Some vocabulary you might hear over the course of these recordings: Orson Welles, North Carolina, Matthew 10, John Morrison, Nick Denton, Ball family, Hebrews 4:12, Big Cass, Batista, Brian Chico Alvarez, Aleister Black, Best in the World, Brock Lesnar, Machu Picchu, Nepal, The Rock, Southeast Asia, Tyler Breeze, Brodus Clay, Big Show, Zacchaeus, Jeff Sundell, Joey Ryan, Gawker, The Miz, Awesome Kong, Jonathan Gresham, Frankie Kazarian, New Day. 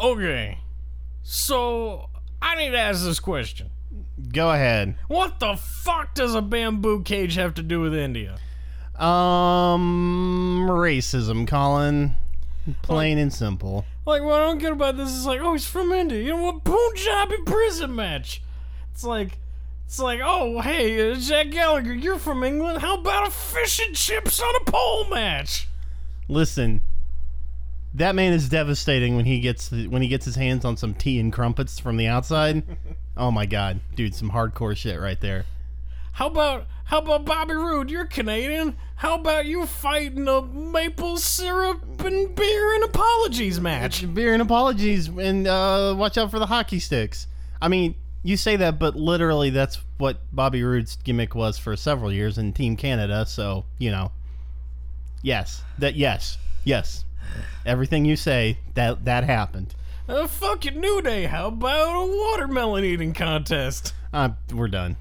Okay, so I need to ask this question. Go ahead. What the fuck does a bamboo cage have to do with India? Racism, Colin. Plain and simple. Like, what I don't get about this is like, oh, he's from India. You know what? Punjabi prison match. It's like, oh, hey, Jack Gallagher, you're from England. How about a fish and chips on a pole match? Listen, that man is devastating when he gets his hands on some tea and crumpets from the outside. Oh my God, dude, some hardcore shit right there. How about Bobby Roode? You're Canadian. How about you fighting a maple syrup and beer and apologies match? Beer and apologies, and watch out for the hockey sticks. I mean, you say that, but literally that's what Bobby Roode's gimmick was for several years in Team Canada. So you know, yes. Everything you say, that happened. A fucking New Day. How about a watermelon eating contest? We're done.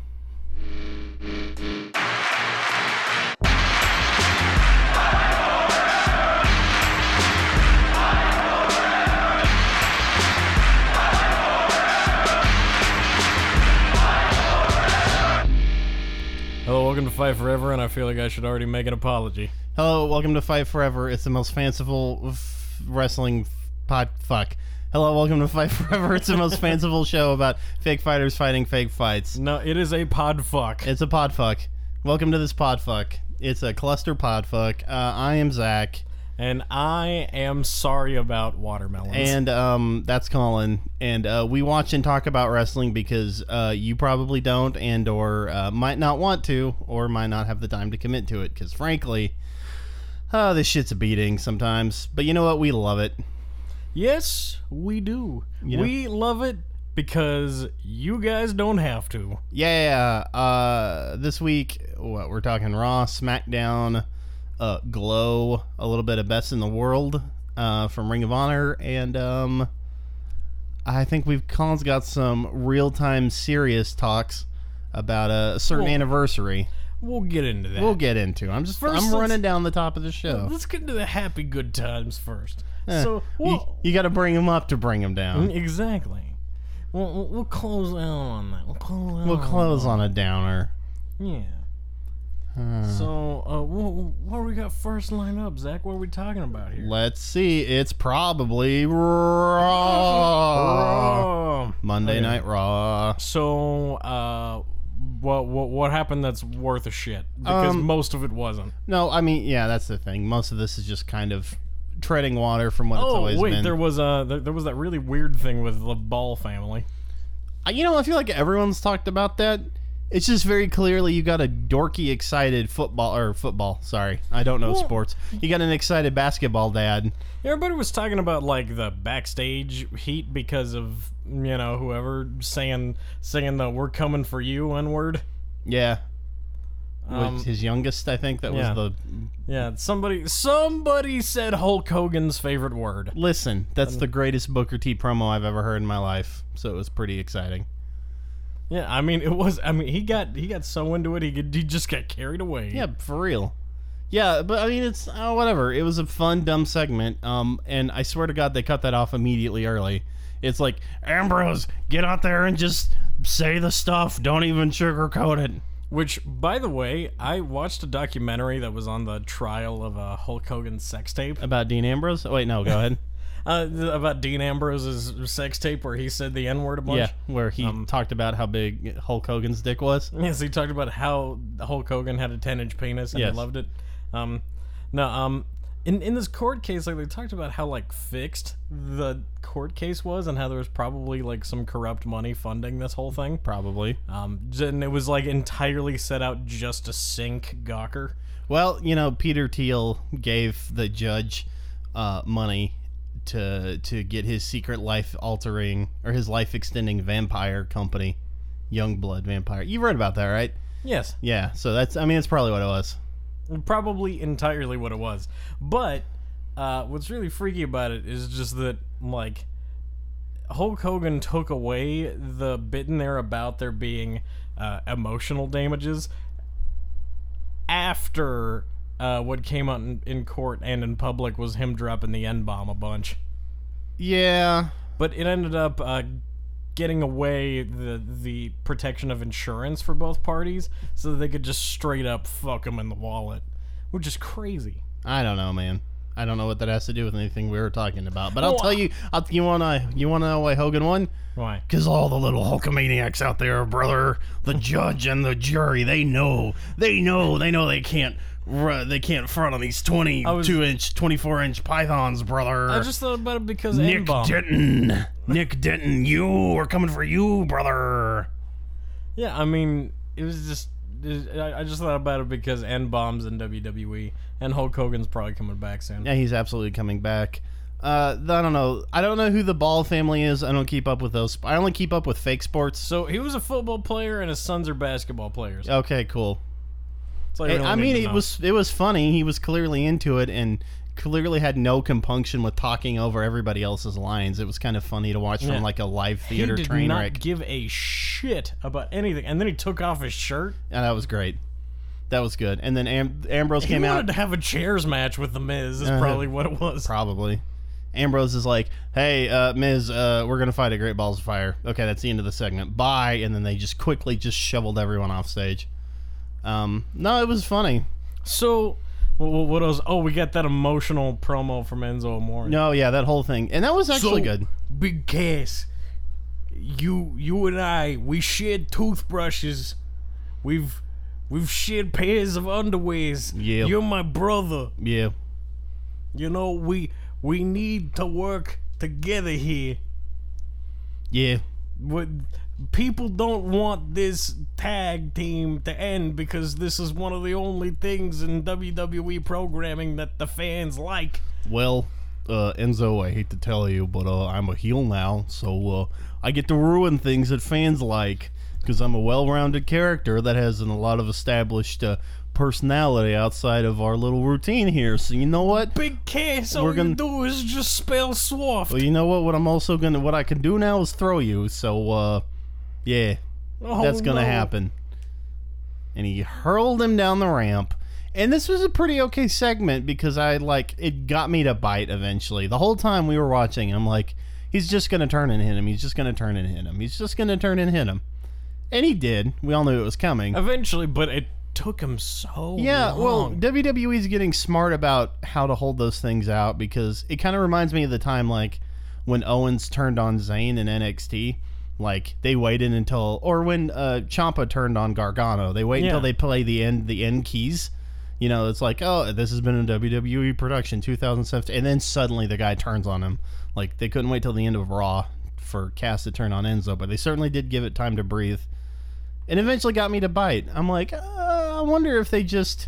Hello, welcome to Fight Forever, and I feel like I should already make an apology. Hello, welcome to Fight Forever. It's the most fanciful wrestling pod. Fuck. Hello, welcome to Fight Forever. It's the most fanciful show about fake fighters fighting fake fights. No, it is a pod fuck. It's a pod fuck. Welcome to this pod fuck. It's a cluster pod fuck. I am Zach. And I am sorry about watermelons. And that's Colin. And we watch and talk about wrestling because you probably don't and or might not want to or might not have the time to commit to it. Because frankly, this shit's a beating sometimes. But you know what? We love it. Yes, we do. Yeah. We love it because you guys don't have to. Yeah. This week, what we're talking Raw, SmackDown, Glow, a little bit of Best in the World from Ring of Honor, and I think Colin's got some real-time serious talks about a certain anniversary. We'll get into that. I'm running down the top of the show. Let's get into the happy good times first. So you got to bring them up to bring them down. Exactly. We'll close out on that. We'll close on a downer. Yeah. So, what do we got first lined up, Zach? What are we talking about here? Let's see. It's probably Raw. Monday Night Raw. So, what happened that's worth a shit? Because most of it wasn't. No, I mean, yeah, that's the thing. Most of this is just kind of treading water from what it's always been. Oh, wait, there was that really weird thing with the Ball family. You know, I feel like everyone's talked about that. It's just very clearly you got a dorky, excited football, I don't know sports. You got an excited basketball dad. Everybody was talking about, like, the backstage heat because of, you know, whoever singing the "We're Coming For You" N-word. Yeah. With his youngest, I think that was the... Yeah, somebody said Hulk Hogan's favorite word. Listen, that's the greatest Booker T promo I've ever heard in my life, so it was pretty exciting. Yeah, I mean, it was... I mean, he got so into it, he just got carried away. Yeah, for real. Yeah, but, I mean, it's... Oh, whatever. It was a fun, dumb segment, and I swear to God, they cut that off immediately early. It's like, Ambrose, get out there and just say the stuff. Don't even sugarcoat it. Which, by the way, I watched a documentary that was on the trial of a Hulk Hogan sex tape. About Dean Ambrose? Oh, wait, no, go ahead. About Dean Ambrose's sex tape where he said the N-word a bunch. Yeah, where he talked about how big Hulk Hogan's dick was. Yes, he talked about how Hulk Hogan had a 10-inch penis and he loved it. In this court case, like, they talked about how, like, fixed the court case was and how there was probably, like, some corrupt money funding this whole thing. Probably. And it was, like, entirely set out just to sink Gawker. Well, you know, Peter Thiel gave the judge money to get his secret life-altering or his life-extending vampire company, Youngblood Vampire. You've read about that, right? Yes. Yeah, so that's probably what it was. Probably entirely what it was. But what's really freaky about it is just that, like, Hulk Hogan took away the bit in there about there being emotional damages after what came out in court and in public was him dropping the N-bomb a bunch. Yeah. But it ended up getting away the protection of insurance for both parties, so that they could just straight up fuck them in the wallet, which is crazy. I don't know, man. I don't know what that has to do with anything we were talking about, but I'll tell you. You wanna know why Hogan won? Why? Because all the little Hulkamaniacs out there, brother, the judge and the jury, they know they can't front on these 24-inch pythons, brother. I just thought about it because Nick Denton, we're coming for you, brother. Yeah, I mean, it was just. I just thought about it because N-bombs in WWE, and Hulk Hogan's probably coming back soon. Yeah, he's absolutely coming back. I don't know. I don't know who the Ball family is. I don't keep up with those. I only keep up with fake sports. So he was a football player, and his sons are basketball players. Okay, cool. It was funny. He was clearly into it, and clearly had no compunction with talking over everybody else's lines. It was kind of funny to watch from like a live theater train wreck. He did not give a shit about anything, and then he took off his shirt. And that was great. That was good. And then Ambrose came out. He wanted to have a chairs match with The Miz is probably what it was. Probably. Ambrose is like, hey, Miz, we're going to fight at Great Balls of Fire. Okay, that's the end of the segment. Bye. And then they just quickly shoveled everyone off stage. No, it was funny. So... what else? Oh, we got that emotional promo from Enzo Amore. No, yeah, that whole thing. And that was actually good. Big Cass, you and I, we shared toothbrushes. We've shared pairs of underwears. Yeah. You're my brother. Yeah. You know, we need to work together here. Yeah. People don't want this tag team to end because this is one of the only things in WWE programming that the fans like. Well, Enzo, I hate to tell you, but I'm a heel now, so I get to ruin things that fans like because I'm a well-rounded character that has a lot of established personality outside of our little routine here. So you know what? Big Cass, all you do is just spell swaft. Well, you know what? What I can do now is throw you, so... Yeah, that's going to happen. And he hurled him down the ramp. And this was a pretty okay segment because it got me to bite eventually. The whole time we were watching, I'm like, he's just going to turn and hit him. He's just going to turn and hit him. He's just going to turn and hit him. And he did. We all knew it was coming. Eventually, but it took him so long. Yeah, well, WWE's getting smart about how to hold those things out because it kind of reminds me of the time when Owens turned on Zayn in NXT. They waited until... Or when Ciampa turned on Gargano. They wait until they play the end keys. You know, it's like, oh, this has been a WWE production, 2017. And then suddenly the guy turns on him. They couldn't wait till the end of Raw for Cass to turn on Enzo. But they certainly did give it time to breathe. And eventually got me to bite. I'm like, I wonder if they just,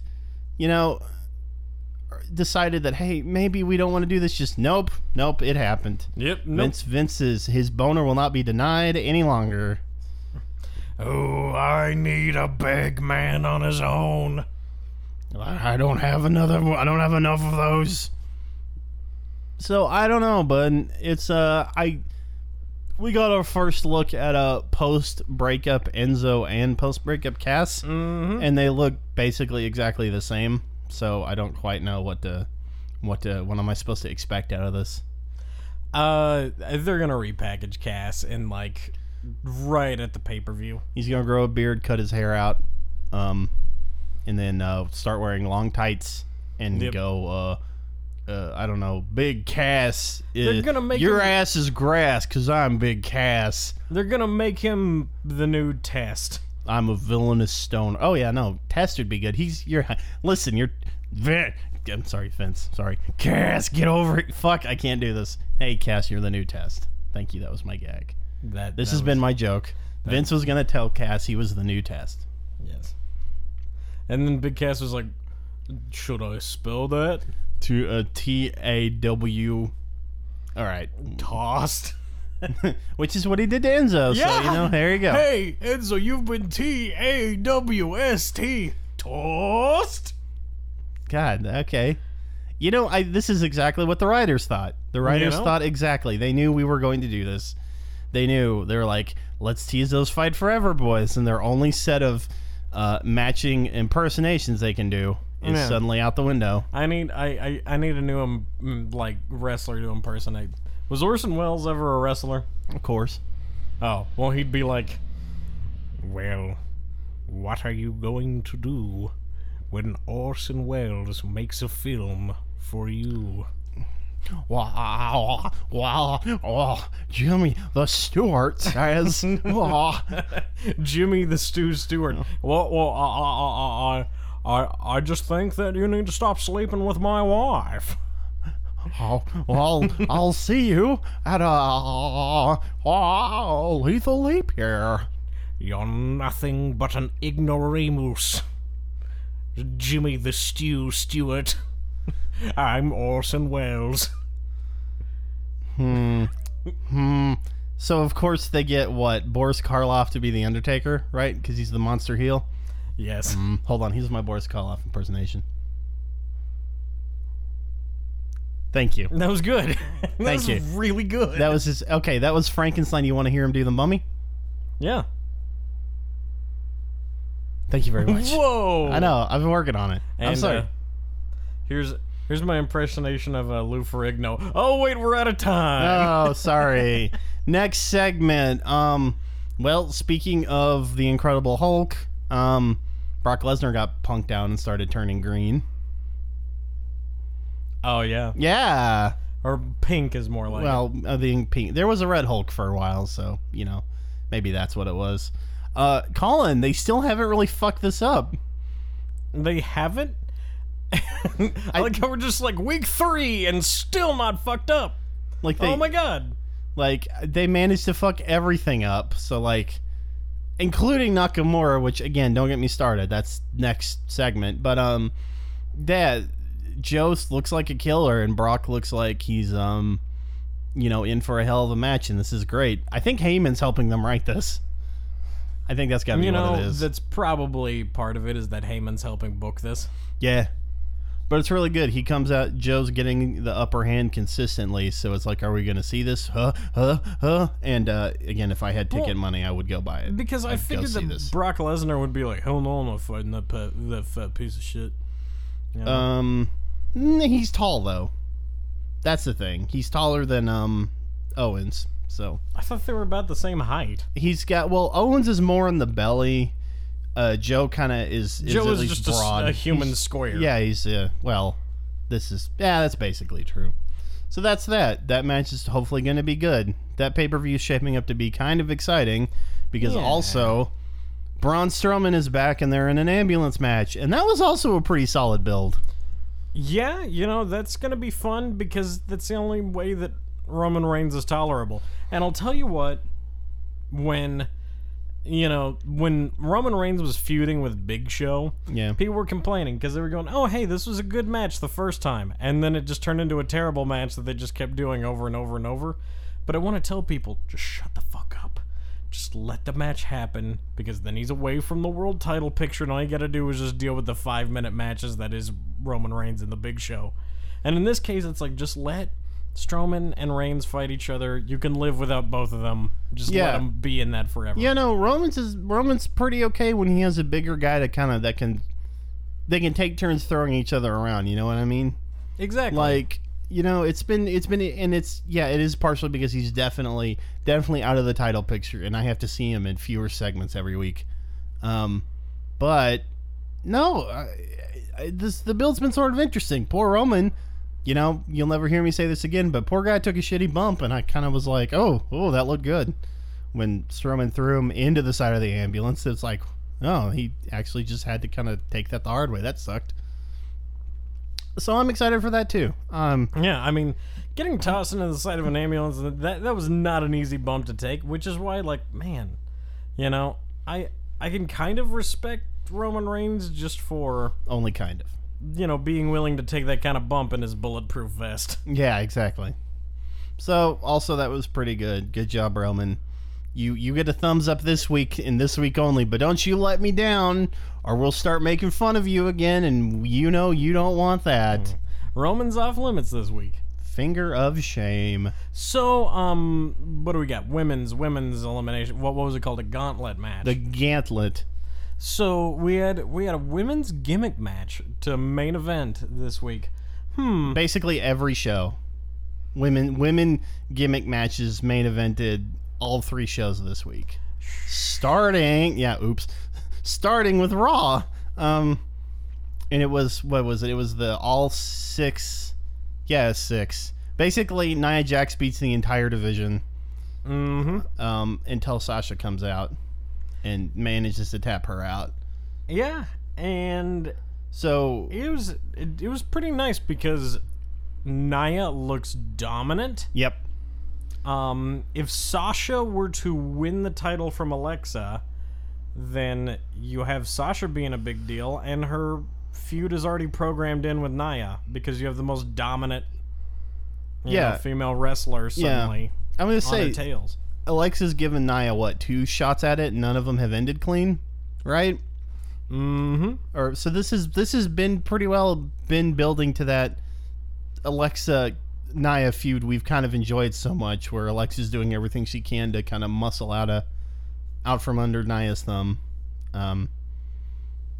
decided that, hey, maybe we don't want to do this. Just nope, it happened. Yep. Nope. Vince's his boner will not be denied any longer. Oh, I need a big man on his own. I don't have enough of those. So I don't know, but it's we got our first look at a post-breakup Enzo and post-breakup Cass, and they look basically exactly the same. So I don't quite know what am I supposed to expect out of this? They're gonna repackage Cass and right at the pay-per-view. He's gonna grow a beard, cut his hair out, and then start wearing long tights and go. I don't know, Big Cass. They're gonna make your ass is grass because I'm Big Cass. They're gonna make him the new Test. I'm a villainous stoner. Oh yeah, no, Test would be good. I'm sorry, Vince. Sorry, Cass, get over it. Fuck, I can't do this. Hey, Cass, you're the new Test. Thank you. That was my gag. This has been my joke. Vince was gonna tell Cass he was the new Test. Yes. And then Big Cass was like, "Should I spell that?" To a TAW. All right, tossed. Which is what he did to Enzo, yeah. So there you go. Hey, Enzo, you've been TAWST. Toast. God, okay. This is exactly what the writers thought. The writers thought exactly. They knew we were going to do this. They knew. They were like, let's tease those Fight Forever boys, and their only set of matching impersonations they can do is suddenly out the window. I need a new wrestler to impersonate Was Orson Welles ever a wrestler? Of course. Oh, well, he'd be like, well, what are you going to do when Orson Welles makes a film for you? Wow, wow, oh, Jimmy the Stewart says, oh. Jimmy the Stewart. Well, I just think that you need to stop sleeping with my wife. Oh, well, I'll see you at a lethal leap here. You're nothing but an ignoramus, Jimmy the Stewart. I'm Orson Welles. So, of course, they get, what, Boris Karloff to be the Undertaker, right? Because he's the monster heel? Yes. Hold on, here's my Boris Karloff impersonation. Thank you. That was good. That was really good. That was his... Okay, that was Frankenstein. You want to hear him do the Mummy? Yeah. Thank you very much. Whoa! I know, I've been working on it. And, I'm sorry. Here's my impersonation of Lou Ferrigno. Oh, wait, we're out of time. Oh, sorry. Next segment. Well, speaking of the Incredible Hulk, Brock Lesnar got punked out and started turning green. Oh, yeah. Yeah. Or pink is more like it. Well, the pink. There was a Red Hulk for a while, so, you know, maybe that's what it was. Colin, they still haven't really fucked this up. They haven't? I like how we're just like week 3 and still not fucked up. Like oh my god! Like they managed to fuck everything up. So like, including Nakamura, which again, don't get me started. That's next segment. But that Joe looks like a killer and Brock looks like he's you know, in for a hell of a match, and this is great. I think Heyman's helping them write this. I think that's got to be what it is. That's probably part of it is that Heyman's helping book this. Yeah. But it's really good. He comes out, Joe's getting the upper hand consistently, so it's like, are we going to see this? And again, if I had ticket money, I would go buy it. Because I figured that Brock Lesnar would be like, hell no, I'm not fighting that fat piece of shit. You know? He's tall, though. That's the thing. He's taller than Owens, so. I thought they were about the same height. He's got, Owens is more in the belly. Joe kind of is Joe at least just broad. A human square. Yeah, he's that's basically true. So that's that. That match is hopefully going to be good. That pay-per-view is shaping up to be kind of exciting because also Braun Strowman is back and they're in an ambulance match, and that was also a pretty solid build. Yeah, you know that's going to be fun because that's the only way that Roman Reigns is tolerable. And I'll tell you what, when Roman Reigns was feuding with Big Show, people were complaining because they were going, oh, hey, this was a good match the first time. And then it just turned into a terrible match that they just kept doing over and over and over. But I want to tell people, just shut the fuck up. Just let the match happen because then he's away from the world title picture and all you got to do is just deal with the 5-minute matches that is Roman Reigns and the Big Show. And in this case, it's like, just let Strowman and Reigns fight each other. You can live without both of them. Just let them be in that forever. Yeah, no, Roman's pretty okay when he has a bigger guy to kind of they can take turns throwing each other around. You know what I mean? Exactly. Like it is partially because he's definitely out of the title picture, and I have to see him in fewer segments every week. But no, the build's been sort of interesting. Poor Roman. You know, you'll never hear me say this again, but poor guy took a shitty bump, and I kind of was like, oh, that looked good. When Strowman threw him into the side of the ambulance, it's like, oh, he actually just had to kind of take that the hard way. That sucked. So I'm excited for that, too. Yeah, I mean, getting tossed into the side of an ambulance, that was not an easy bump to take, which is why, like, man, you know, I can kind of respect Roman Reigns just for... Only kind of. You know, being willing to take that kind of bump in his bulletproof vest. Yeah, exactly. So, also, that was pretty good. Good job, Roman. You get a thumbs up this week and this week only, but don't you let me down or we'll start making fun of you again, and you know you don't want that. Roman's off limits this week. Finger of shame. So, what do we got? Women's elimination. What was it called? A gauntlet match. The gauntlet. So we had a women's gimmick match to main event this week. Basically every show. Women gimmick matches main evented all three shows this week. Starting with Raw. And it was, what was it? It was the all six. Yeah, six. Basically, Nia Jax beats the entire division. Mm-hmm. Until Sasha comes out and manages to tap her out. Yeah, and so it was pretty nice because Nia looks dominant. Yep. If Sasha were to win the title from Alexa, then you have Sasha being a big deal, and her feud is already programmed in with Nia because you have the most dominant female wrestler suddenly. Yeah. I'm going to say, Alexa's given Nia, what, 2 shots at it? None of them have ended clean, right? Mm-hmm. Or, so this has been pretty well been building to that Alexa-Nia feud we've kind of enjoyed so much, where Alexa's doing everything she can to kind of muscle out from under Nia's thumb.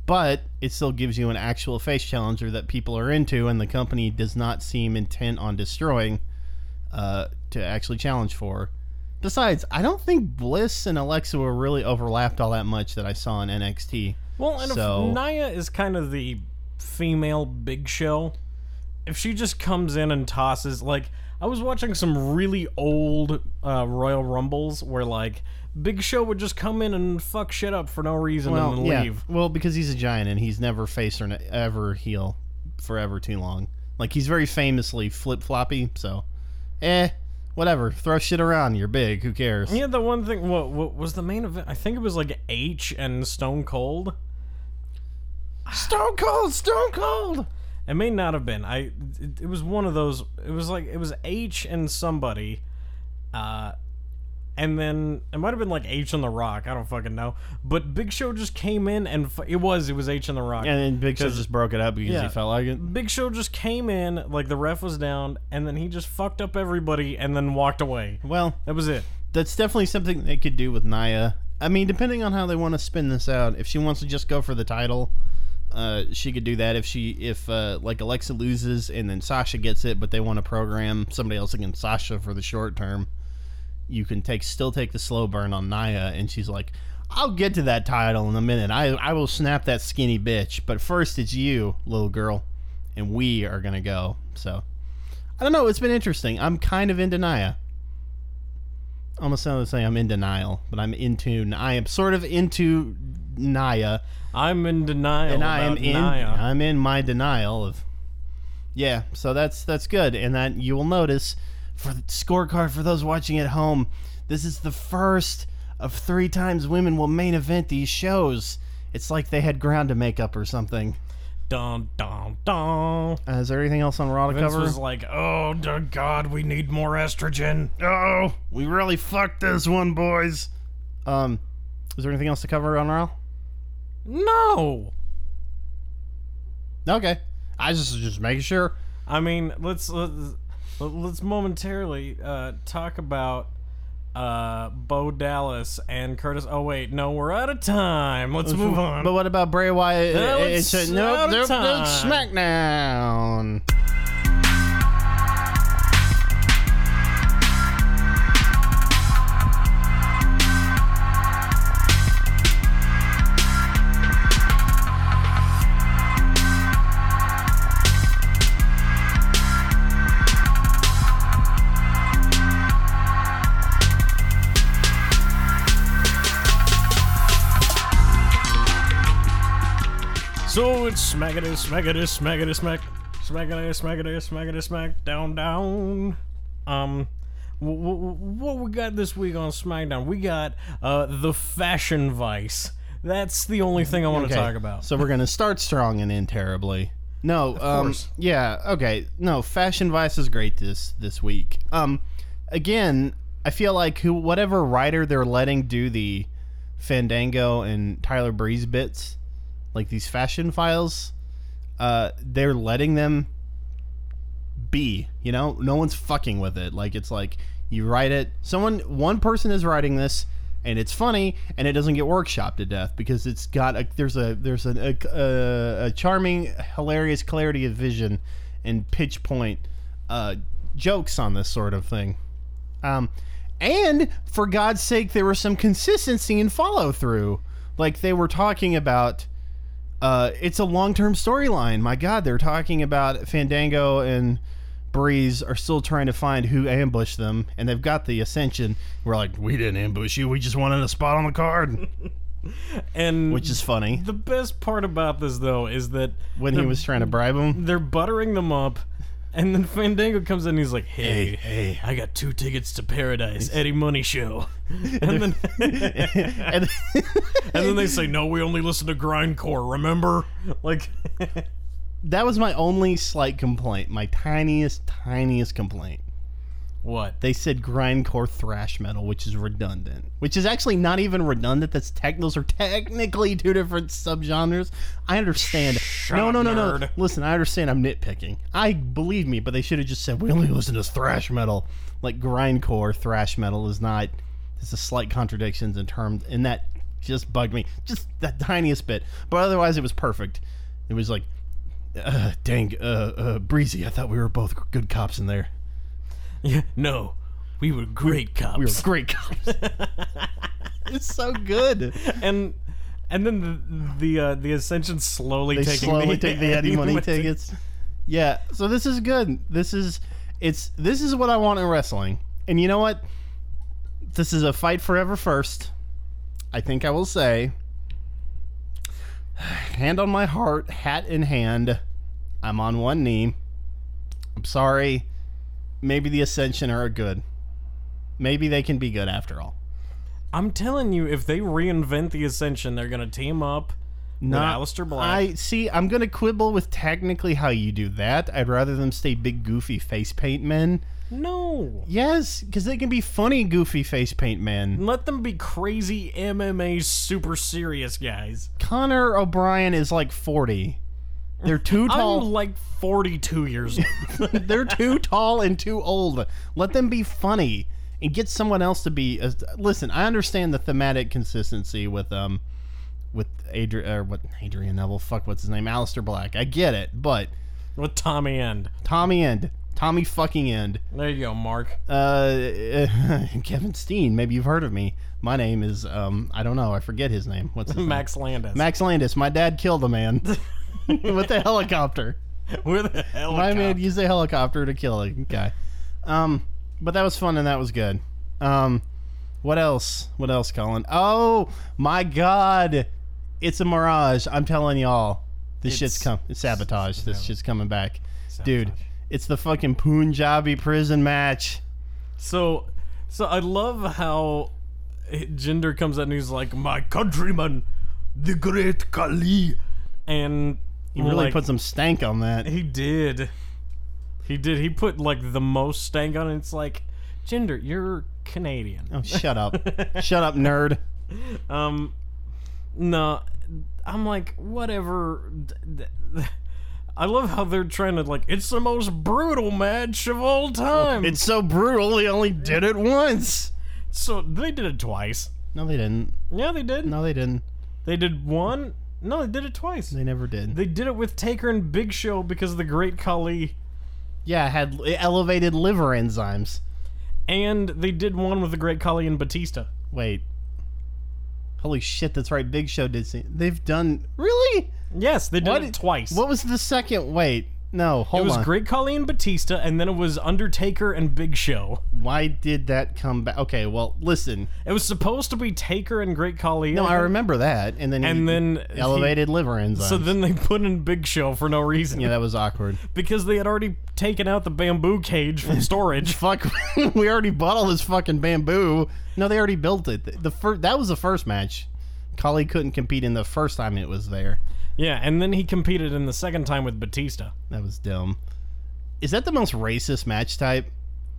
But it still gives you an actual face challenger that people are into, and the company does not seem intent on destroying to actually challenge for. Besides, I don't think Bliss and Alexa were really overlapped all that much that I saw in NXT. Well, and so, if Nia is kind of the female Big Show, if she just comes in and tosses, like, I was watching some really old Royal Rumbles where, like, Big Show would just come in and fuck shit up for no reason and then leave. Well, because he's a giant and he's never face or ever heel forever too long. Like, he's very famously flip-floppy, so... whatever. Throw shit around. You're big. Who cares? Yeah, the one thing... What was the main event? I think it was like H and Stone Cold. Stone Cold! It may not have been. It was one of those... It was like... It was H and somebody. And then... It might have been like H and The Rock. I don't fucking know. But Big Show just came in and... It was H and The Rock. And then Big Show just broke it up because he felt like it. Big Show just came in, like the ref was down, and then he just fucked up everybody and then walked away. Well... That was it. That's definitely something they could do with Nia. I mean, depending on how they want to spin this out. If she wants to just go for the title, she could do that. If Alexa loses and then Sasha gets it, but they want to program somebody else against Sasha for the short term... You can still take the slow burn on Nia, and she's like, I'll get to that title in a minute. I will snap that skinny bitch, but first it's you, little girl, and we are going to go. So, I don't know. It's been interesting. I'm kind of into Nia. Almost sounded to say I'm in denial, but I am sort of into Nia. I'm in denial and I'm in my denial of... Yeah, so that's good, and that you will notice... For the scorecard for those watching at home, this is the first of 3 times women will main event these shows. It's like they had ground to make up or something. Dun, dun, dun. Is there anything else on Raw to cover? Vince was like, oh, dear God, we need more estrogen. Oh, we really fucked this one, boys. Is there anything else to cover on Raw? No. Okay. I just making sure. I mean, let's momentarily talk about Bo Dallas and Curtis. Oh, wait. No, we're out of time. Let's move on. But what about Bray Wyatt? No, SmackDown. So it's smackity, smackity, smackity, smack, smackity, smackity, smackity, smack, down, down. What we got this week on SmackDown? We got the Fashion Vice. That's the only thing I want to talk about. So we're gonna start strong and end terribly. No, of course. Yeah, okay. No, Fashion Vice is great this week. Again, I feel like whatever writer they're letting do the Fandango and Tyler Breeze bits. Like these fashion files, they're letting them be, you know? No one's fucking with it. Like, it's like, you write it, one person is writing this, and it's funny, and it doesn't get workshopped to death, because it's got, there's a charming, hilarious clarity of vision and pitch point jokes on this sort of thing. And for God's sake, there was some consistency in follow through. Like they were talking about, it's a long-term storyline. My God, they're talking about Fandango and Breeze are still trying to find who ambushed them, and they've got the Ascension. We're like, we didn't ambush you. We just wanted a spot on the card. And which is funny. The best part about this, though, is that when he was trying to bribe them, they're buttering them up. And then Fandango comes in and he's like, hey, I got 2 tickets to Paradise, Eddie Money Show. And then they say, no, we only listen to grindcore, remember? Like, that was my only slight complaint, my tiniest complaint. What? They said grindcore thrash metal, which is redundant. Which is actually not even redundant. Those are technically 2 different subgenres. I understand. No. Listen, I understand I'm nitpicking. Believe me, but they should have just said, we only listen to thrash metal. Like, grindcore thrash metal is not... There's a slight contradiction in terms, and that just bugged me. Just that tiniest bit. But otherwise, it was perfect. It was like, Breezy, I thought we were both good cops in there. Yeah, no, we were great cops. It's so good. And then the Ascension slowly take the Eddie Money tickets. Yeah, so this is good. This is what I want in wrestling. And you know what? This is a fight forever first. I think I will say, hand on my heart, hat in hand, I'm on one knee. I'm sorry. Maybe the Ascension are good. Maybe they can be good after all. I'm telling you, if they reinvent the Ascension, they're going to team up with Aleister Black. I'm going to quibble with technically how you do that. I'd rather them stay big, goofy face paint men. No. Yes, because they can be funny, goofy face paint men. Let them be crazy MMA super serious guys. Connor O'Brien is like 40. They're too tall. I'm like 42 years old. They're too tall and too old. Let them be funny and get someone else to be. Listen, I understand the thematic consistency with Adrian Neville. Fuck, what's his name? Aleister Black. I get it, but with Tommy End. Tommy fucking End. There you go, Mark. Kevin Steen. Maybe you've heard of me. My name is I don't know. I forget his name. What's his Max name? Landis. Max Landis. My dad killed a man. With the helicopter. My man used a helicopter to kill a guy. But that was fun and that was good. What else, Colin? Oh my God, it's a mirage. I'm telling y'all, it's sabotage. This shit's coming back, dude. It's the fucking Punjabi prison match. So I love how Jinder comes out and he's like, my countryman, the Great Khali. And he really put some stank on that. He did. He put like the most stank on it. It's like, Jinder, you're Canadian. Oh, shut up. Shut up, nerd. No, I'm like, whatever. I love how they're trying to like, it's the most brutal match of all time. It's so brutal, they only did it once. So they did it twice. No, they didn't. Yeah, they did. No, they didn't. They did one. No, they did it twice. They never did. They did it with Taker and Big Show because the Great Khali... Yeah, had elevated liver enzymes. And they did one with the Great Khali and Batista. Wait. Holy shit, that's right. Big Show did... They've done... Really? Yes, they did it twice. What was the second... Wait, no, hold on. It was Great Khali and Batista, and then it was Undertaker and Big Show. Why did that come back? Okay, well, listen. It was supposed to be Taker and Great Khali. No, I remember that. And then elevated liver enzymes. So then they put in Big Show for no reason. Yeah, that was awkward. Because they had already taken out the bamboo cage from storage. Fuck, we already bought all this fucking bamboo. No, they already built it. That was the first match. Khali couldn't compete in the first time it was there. Yeah, and then he competed in the second time with Batista. That was dumb. Is that the most racist match type?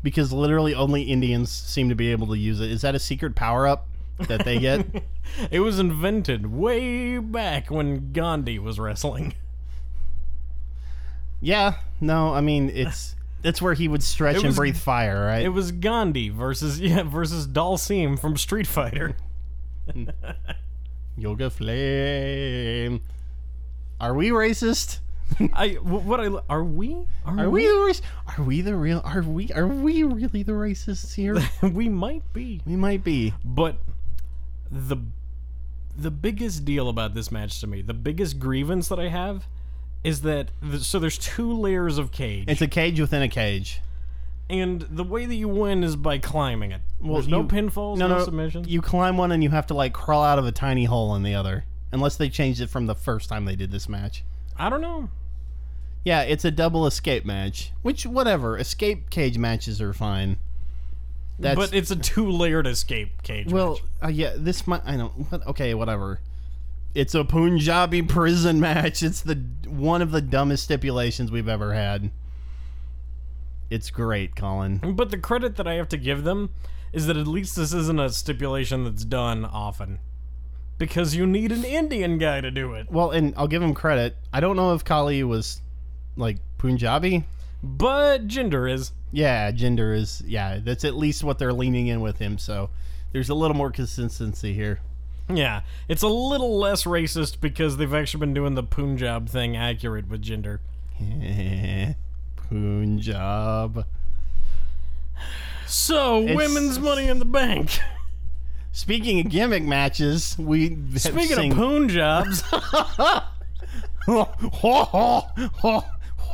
Because literally only Indians seem to be able to use it. Is that a secret power-up that they get? It was invented way back when Gandhi was wrestling. Yeah, no, I mean, that's where he would stretch and breathe fire, right? It was Gandhi versus Dalsim from Street Fighter. Yoga Flame. Are we racist? Are we really the racists here? We might be. But the biggest deal about this match to me, the biggest grievance that I have, is that so there's two layers of cage. It's a cage within a cage. And the way that you win is by climbing it. Well, there's no pinfalls, no submissions. You climb one and you have to like crawl out of a tiny hole in the other. Unless they changed it from the first time they did this match. I don't know. Yeah, it's a double escape match. Which, whatever. Escape cage matches are fine. But it's a two-layered escape cage match. Well, yeah, this might... I know. Okay, whatever. It's a Punjabi prison match. It's the one of the dumbest stipulations we've ever had. It's great, Colin. But the credit that I have to give them is that at least this isn't a stipulation that's done often. Because you need an Indian guy to do it. Well, and I'll give him credit. I don't know if Khali was, like, Punjabi. But Jinder is. Yeah, Jinder is. Yeah, that's at least what they're leaning in with him. So there's a little more consistency here. Yeah, it's a little less racist because they've actually been doing the Punjab thing accurate with Jinder. Punjab. So, women's Money in the Bank. Speaking of gimmick matches, Speaking of Punjabs. You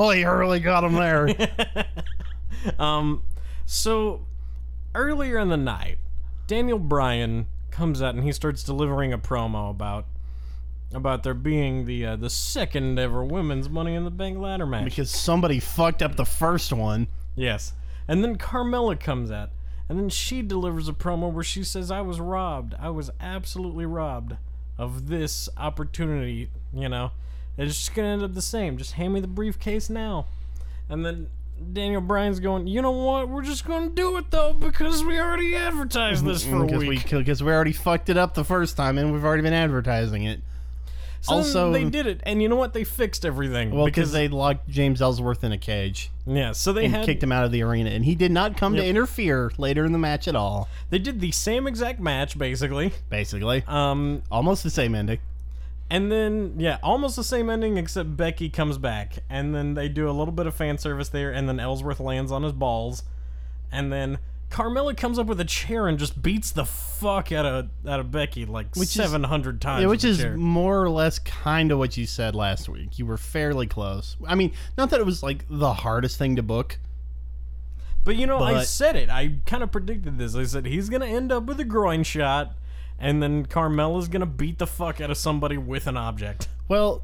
really got him there. So, earlier in the night, Daniel Bryan comes out and he starts delivering a promo about there being the second ever women's Money in the Bank ladder match. Because somebody fucked up the first one. Yes. And then Carmella comes out. And then she delivers a promo where she says, I was robbed. I was absolutely robbed of this opportunity, you know. It's just going to end up the same. Just hand me the briefcase now. And then Daniel Bryan's going, you know what? We're just going to do it, though, because we already advertised this for a week. Because we already fucked it up the first time, and we've already been advertising it. So also, they did it, and you know what? They fixed everything. Well, because they locked James Ellsworth in a cage. Yeah, so they kicked him out of the arena, and he did not come to interfere later in the match at all. They did the same exact match, basically. Almost the same ending. And then, almost the same ending, except Becky comes back, and then they do a little bit of fan service there, and then Ellsworth lands on his balls, and then Carmella comes up with a chair and just beats the fuck out of Becky like 700 times. Yeah, which is more or less kind of what you said last week. You were fairly close. I mean, not that it was like the hardest thing to book. But I said it. I kind of predicted this. I said he's going to end up with a groin shot and then Carmella's going to beat the fuck out of somebody with an object. Well,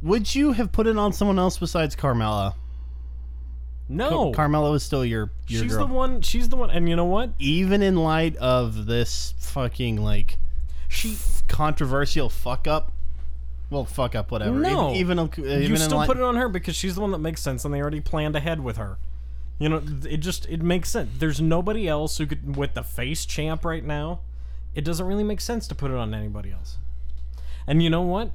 would you have put it on someone else besides Carmella? No. Carmella is still your girl. She's the one. And you know what? Even in light of this fucking, like, controversial fuck-up. Well, fuck-up, whatever. No. Even you still put it on her because she's the one that makes sense and they already planned ahead with her. You know, it makes sense. There's nobody else who could, with the face champ right now, it doesn't really make sense to put it on anybody else. And you know what?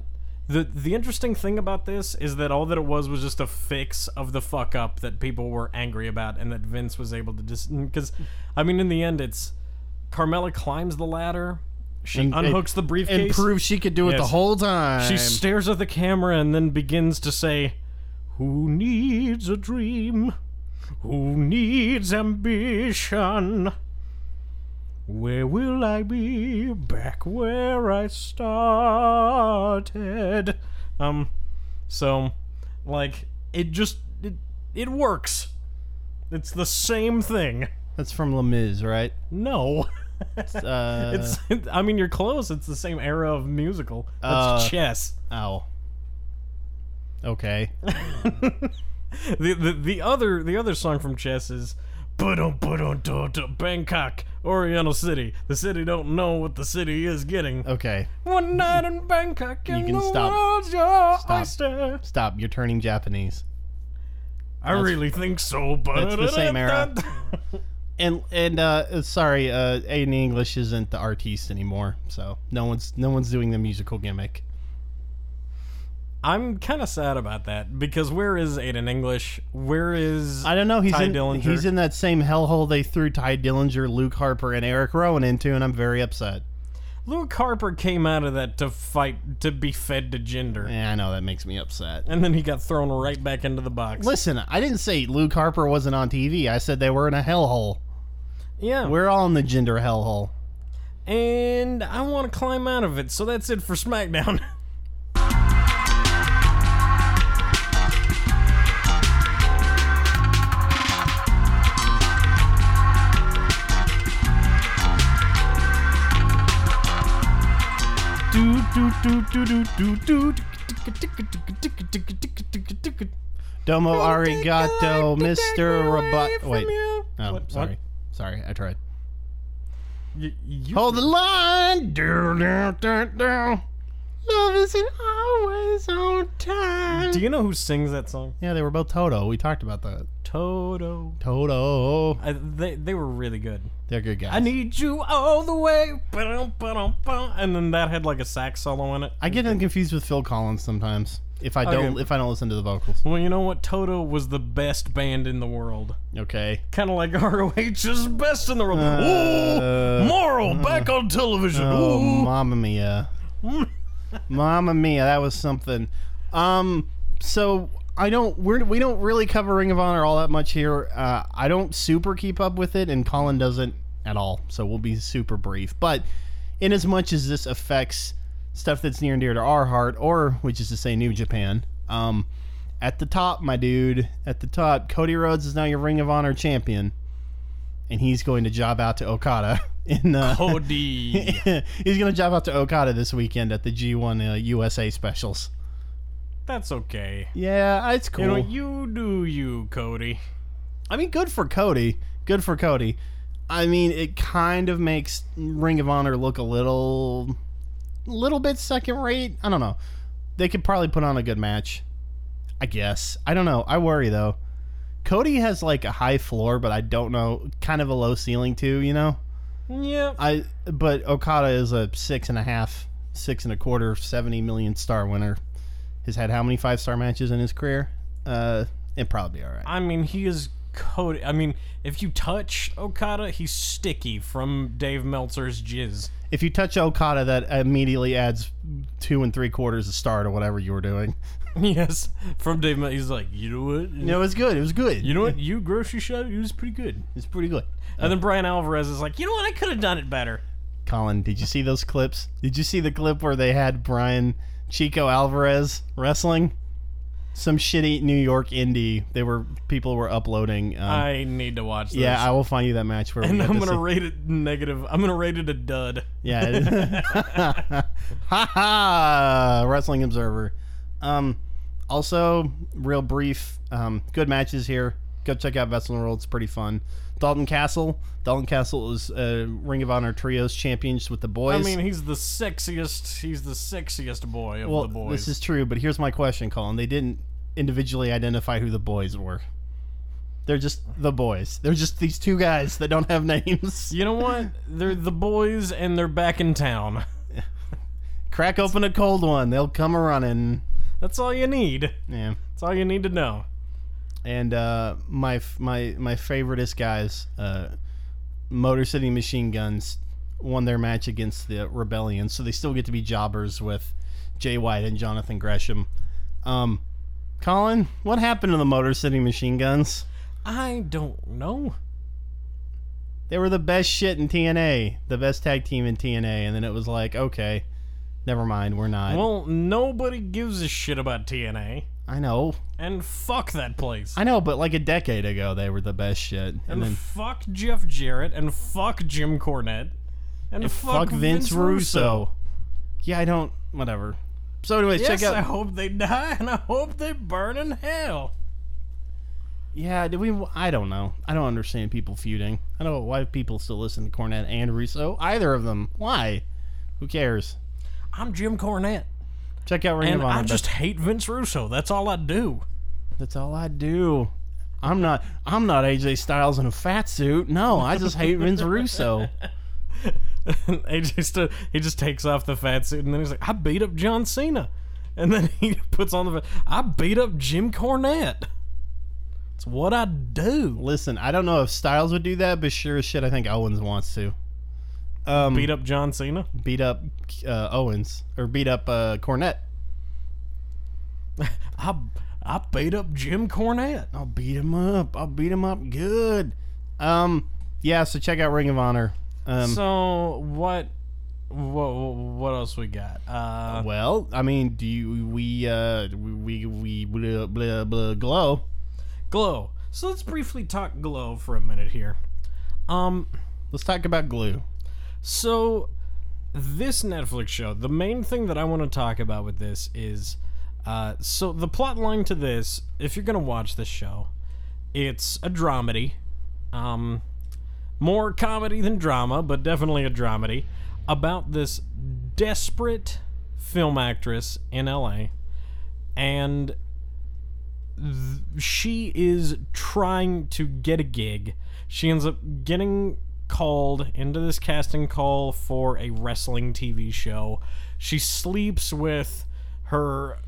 The interesting thing about this is that all that it was just a fix of the fuck up that people were angry about and that Vince was able to just... Because, I mean, in the end, it's... Carmella climbs the ladder. She unhooks the briefcase. And proves she could do it the whole time. She stares at the camera and then begins to say, who needs a dream? Who needs ambition? Where will I be? Back where I started. So, like, it works. It's the same thing. That's from Les Mis, right? No. I mean, you're close. It's the same era of musical. That's Chess. Ow. Okay. The other song from Chess is Bangkok, Oriental City. The city don't know what the city is getting. Okay. One night in Bangkok and you can stop. Stop. You're turning Japanese. I really think so, but... It's the same era. Sorry, Aiden English isn't the artiste anymore, so no one's doing the musical gimmick. I'm kind of sad about that because where is Aiden English? Where is I don't know. He's Ty Dillinger? He's in that same hellhole they threw Ty Dillinger, Luke Harper, and Eric Rowan into, and I'm very upset. Luke Harper came out of that to fight to be fed to Jinder. Yeah, I know, that makes me upset. And then he got thrown right back into the box. Listen, I didn't say Luke Harper wasn't on TV. I said they were in a hellhole. Yeah. We're all in the Jinder hellhole. And I want to climb out of it, so that's it for SmackDown. Domo arigato, Mr. Robot. Wait. Oh, sorry. Sorry, I tried. Hold the line. Love isn't always on time. Do you know who sings that song? Yeah, they were both Toto. We talked about that. Toto. They were really good. They're good guys. I need you all the way. And then that had like a sax solo in it. I get them confused with Phil Collins sometimes. If I don't listen to the vocals. Well, you know what? Toto was the best band in the world. Okay. Kind of like ROH's Best in the World. Ooh, Moral back on television. Oh, ooh. Mamma Mia. Mamma Mia, that was something. So we don't really cover Ring of Honor all that much here. I don't super keep up with it, and Colin doesn't at all. So we'll be super brief. But in as much as this affects stuff that's near and dear to our heart, or which is to say, New Japan, at the top, my dude, at the top, Cody Rhodes is now your Ring of Honor champion, and he's going to job out to Okada. Cody. He's going to job out to Okada this weekend at the G1 USA specials. That's okay. Yeah, it's cool. You know, you do you, Cody. I mean, good for Cody. Good for Cody. I mean, it kind of makes Ring of Honor look a little bit second rate. I don't know. They could probably put on a good match, I guess. I don't know. I worry, though. Cody has, like, a high floor, but I don't know. Kind of a low ceiling, too, you know? Yeah. But Okada is a 6.25, 70 million star winner. Has had how many 5-star matches in his career? It'd probably be all right. I mean, he is Cody. I mean, if you touch Okada, he's sticky from Dave Meltzer's jizz. If you touch Okada, that immediately adds 2 3/4 a star to whatever you were doing. Yes, from Dave Meltzer. He's like, you know what? No, it was good. It was good. You know what? You grocery shop, it was pretty good. It's pretty good. And then Brian Alvarez is like, you know what? I could have done it better. Colin, did you see those clips? Did you see the clip where they had Brian Chico Alvarez wrestling? Some shitty New York indie. People were uploading. I need to watch this. Yeah, I will find you that match. And I'm gonna rate it negative. I'm gonna rate it a dud. Yeah. It is. Ha ha! Wrestling Observer. Also, real brief. Good matches here. Go check out Best in the World. It's pretty fun. Dalton Castle. Dalton Castle is Ring of Honor Trios champions with the boys. I mean, he's the sexiest boy of the boys. Well, this is true, but here's my question, Colin. They didn't individually identify who the boys were. They're just the boys. They're just these two guys that don't have names. You know what? They're the boys, and they're back in town. Crack open a cold one. They'll come a-running. That's all you need. Yeah. That's all you need to know. And my favoriteest guys, Motor City Machine Guns, won their match against the Rebellion, so they still get to be jobbers with Jay White and Jonathan Gresham. Colin, what happened to the Motor City Machine Guns? I don't know. They were the best shit in TNA, the best tag team in TNA, and then it was like, okay, never mind, we're not. Well, nobody gives a shit about TNA. I know. And fuck that place. I know, but like a decade ago, they were the best shit. And then, fuck Jeff Jarrett, and fuck Jim Cornette, and fuck Vince Russo. Yeah, I don't... Whatever. So anyways, check out... Yes, I hope they die, and I hope they burn in hell. Yeah, I don't know. I don't understand people feuding. I don't know why people still listen to Cornette and Russo. Either of them. Why? Who cares? I'm Jim Cornette. Check out Ring of Honor. I just hate Vince Russo. That's all I do. That's all I do. I'm not AJ Styles in a fat suit. No, I just hate Vince Russo. AJ Styles, he just takes off the fat suit, and then he's like, I beat up John Cena. And then he puts on the... I beat up Jim Cornette. It's what I do. Listen, I don't know if Styles would do that, but sure as shit, I think Owens wants to. Beat up John Cena? Beat up Owens. Or beat up Cornette. I beat up Jim Cornette. I'll beat him up. I'll beat him up good. Yeah, so check out Ring of Honor. So what else we got? Well, I mean, do you, we blah, blah, blah, Glow. So let's briefly talk Glow for a minute here. Let's talk about Glue. So this Netflix show, the main thing that I want to talk about with this is so the plot line to this, if you're going to watch this show, it's a dramedy. More comedy than drama, but definitely a dramedy, about this desperate film actress in LA, and she is trying to get a gig. She ends up getting called into this casting call for a wrestling TV show. She sleeps with her...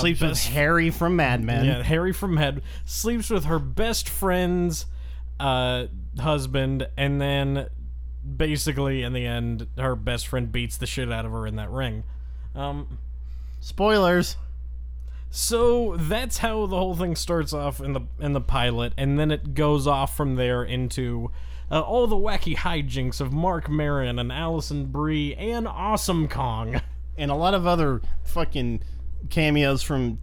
sleeps with Harry from Mad Men. Yeah, Harry from Mad Men. Sleeps with her best friend's husband, and then basically in the end her best friend beats the shit out of her in that ring. Spoilers. So that's how the whole thing starts off in the pilot, and then it goes off from there into all the wacky hijinks of Mark Maron and Allison Brie and Awesome Kong and a lot of other fucking cameos from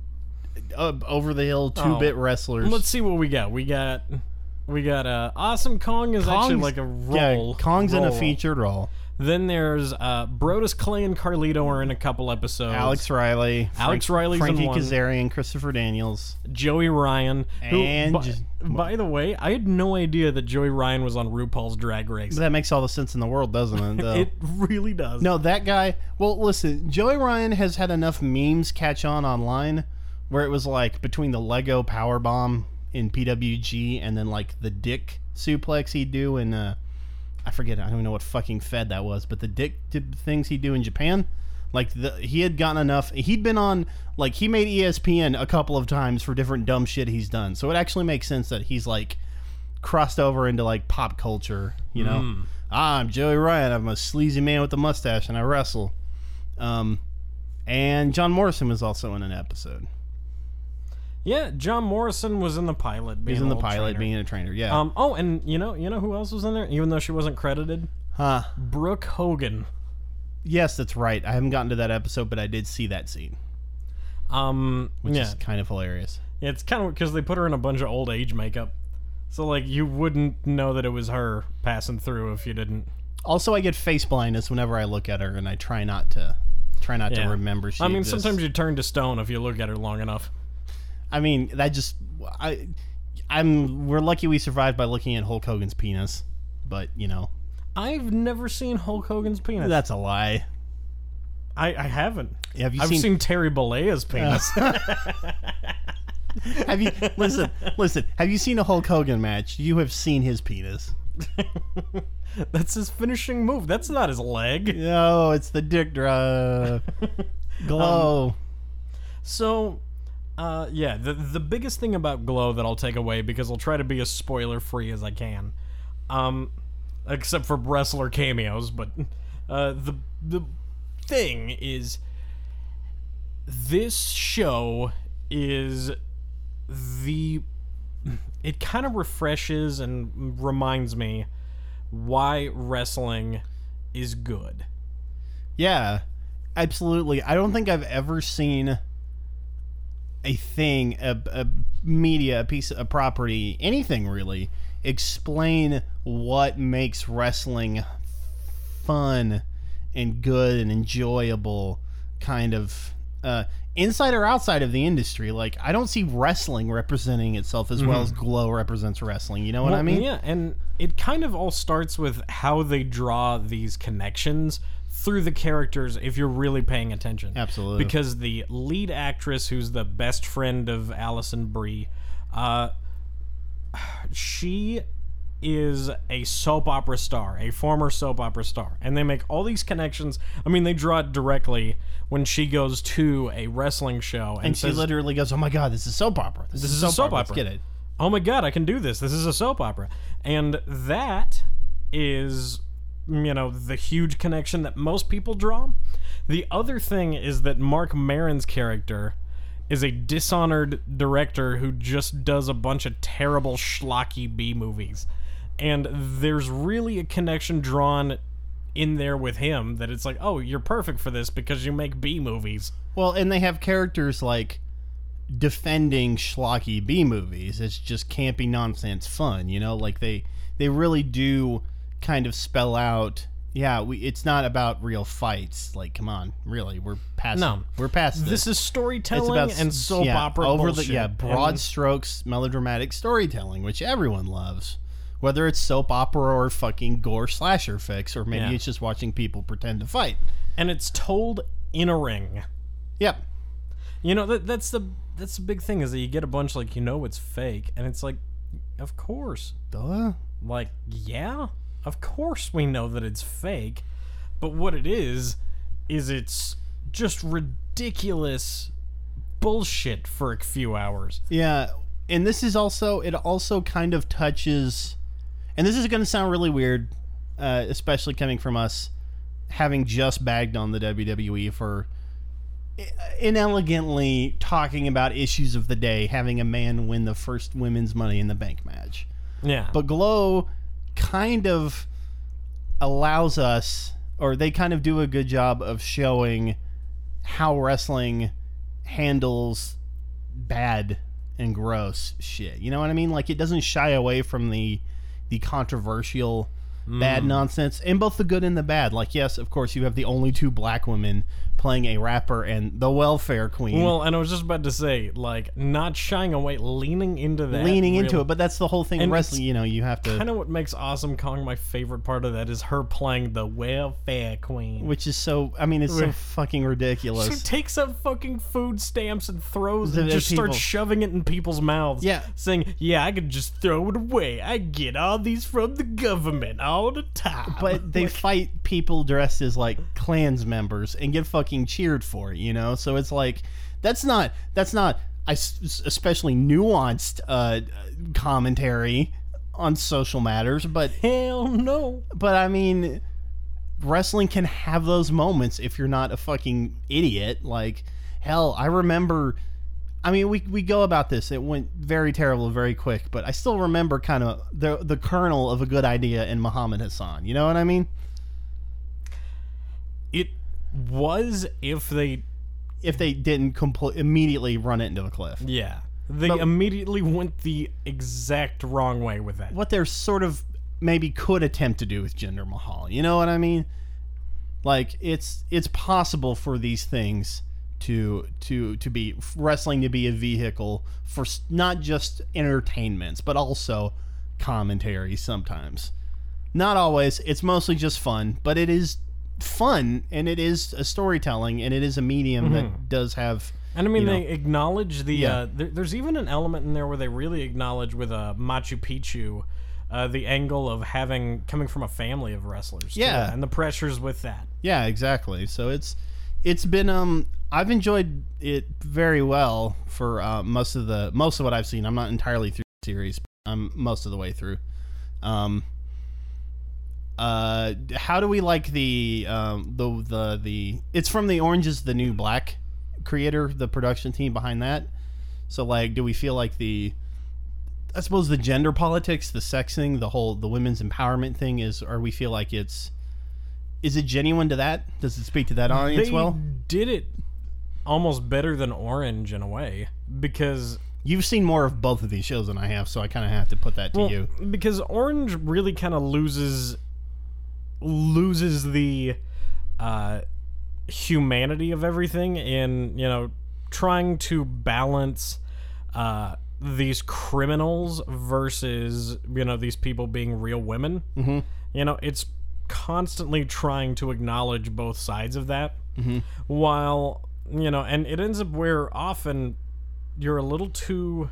over the hill 2-bit wrestlers. Let's see what we got. We got Awesome Kong is actually like a role. Yeah, Kong's in a featured role. Then there's Brodus Clay and Carlito are in a couple episodes. Alex Riley. Riley's in one. Frankie Kazarian, Christopher Daniels. Joey Ryan. And... by the way, I had no idea that Joey Ryan was on RuPaul's Drag Race. That makes all the sense in the world, doesn't it? It really does. No, that guy... Well, listen, Joey Ryan has had enough memes catch on online where it was like between the Lego powerbomb in PWG and then like the dick suplex he'd do in... I forget, I don't even know what fucking fed that was, but the dick things he'd do in Japan, like he had gotten enough, he'd been on, like he made ESPN a couple of times for different dumb shit he's done, so it actually makes sense that he's like crossed over into like pop culture, you know? I'm Joey Ryan, I'm a sleazy man with a mustache and I wrestle. And John Morrison was also in an episode. Yeah, John Morrison was in the pilot. He's in the pilot being a trainer, yeah. Oh, and you know who else was in there, even though she wasn't credited? Huh. Brooke Hogan. Yes, that's right. I haven't gotten to that episode, but I did see that scene. Which is kind of hilarious. Yeah, it's kind of because they put her in a bunch of old age makeup. So, like, you wouldn't know that it was her passing through if you didn't. Also, I get face blindness whenever I look at her, and I try not to remember she exists. Sometimes you turn to stone if you look at her long enough. I mean, that just... We're lucky we survived by looking at Hulk Hogan's penis, but, I've never seen Hulk Hogan's penis. That's a lie. I haven't. I've seen Terry Bollea's penis. Have you... Listen. Have you seen a Hulk Hogan match? You have seen his penis. That's his finishing move. That's not his leg. No, it's the dick drop. Glow. So... the biggest thing about Glow that I'll take away, because I'll try to be as spoiler-free as I can, except for wrestler cameos, but the thing is, this show is it kind of refreshes and reminds me why wrestling is good. Yeah, absolutely. I don't think I've ever seen... a piece of property, anything really, explain what makes wrestling fun and good and enjoyable, kind of inside or outside of the industry. Like, I don't see wrestling representing itself as well as Glow represents wrestling, you know what I mean? Yeah, and it kind of all starts with how they draw these connections through the characters, if you're really paying attention. Absolutely. Because the lead actress, who's the best friend of Allison Brie, she is a soap opera star, a former soap opera star. And they make all these connections. I mean, they draw it directly when she goes to a wrestling show. And she says, literally goes, oh my God, this is soap opera. This is a soap opera. Let's get it. Oh my God, I can do this. This is a soap opera. And that is... you know, the huge connection that most people draw. The other thing is that Mark Maron's character is a dishonored director who just does a bunch of terrible schlocky B movies. And there's really a connection drawn in there with him that it's like, oh, you're perfect for this because you make B movies. Well, and they have characters like defending schlocky B movies. It's just campy nonsense fun, you know? Like they really do kind of spell out, yeah, it's not about real fights. Like, come on, really, we're past. This is storytelling and soap opera over bullshit. Broad strokes, melodramatic storytelling, which everyone loves. Whether it's soap opera or fucking gore slasher fix, or maybe it's just watching people pretend to fight. And it's told in a ring. Yep. You know, that's the big thing is that you get a bunch like, you know, it's fake. And it's like, of course. Duh. Like, yeah, of course we know that it's fake. But what it is it's just ridiculous bullshit for a few hours. Yeah. And this is also, it also kind of touches... And this is going to sound really weird, especially coming from us, having just bagged on the WWE for inelegantly talking about issues of the day, having a man win the first women's Money in the Bank match. Yeah. But Glow kind of allows us, or they kind of do a good job of showing how wrestling handles bad and gross shit. You know what I mean? Like, it doesn't shy away from the controversial bad nonsense, and both the good and the bad. Like, yes, of course, you have the only two black women playing a rapper and the welfare queen. Well, and I was just about to say, like, not shying away, leaning into that. Into it, but that's the whole thing in wrestling, you know, you have to... Kind of what makes Awesome Kong my favorite part of that is her playing the welfare queen. Which is so, I mean, it's so fucking ridiculous. She takes up fucking food stamps and throws it and just starts shoving it in people's mouths. Yeah. Saying, yeah, I could just throw it away. I get all these from the government. All the time. But they fight people dressed as like Klans members and get fucking cheered for it, you know? So it's like, that's not especially nuanced commentary on social matters, but hell no. But I mean, wrestling can have those moments if you're not a fucking idiot. Like, hell, I remember, I mean, we go about this. It went very terrible, very quick, but I still remember kind of the kernel of a good idea in Muhammad Hassan. You know what I mean? It was if they didn't immediately run it into a cliff. Yeah, they immediately went the exact wrong way with that. What they're sort of maybe could attempt to do with Jinder Mahal. You know what I mean? Like it's possible for these things to be wrestling to be a vehicle for not just entertainments but also commentary sometimes. Not always, it's mostly just fun, but it is fun and it is a storytelling and it is a medium that does have. And I mean, they acknowledge the there's even an element in there where they really acknowledge with Machu Picchu the angle of coming from a family of wrestlers too, and the pressures with that. Yeah, exactly. So it's been I've enjoyed it very well for most of what I've seen. I'm not entirely through the series, but I'm most of the way through. How do we like the it's from the Orange is the New Black creator, the production team behind that. So like, do we feel like the gender politics, the sex thing, the women's empowerment thing is it genuine to that? Does it speak to that audience well? They did it almost better than Orange in a way, because... You've seen more of both of these shows than I have, so I kind of have to put that to you. Because Orange really kind of loses the humanity of everything in, you know, trying to balance these criminals versus, you know, these people being real women. Mm-hmm. You know, it's constantly trying to acknowledge both sides of that, while, you know, and it ends up where often you're a little too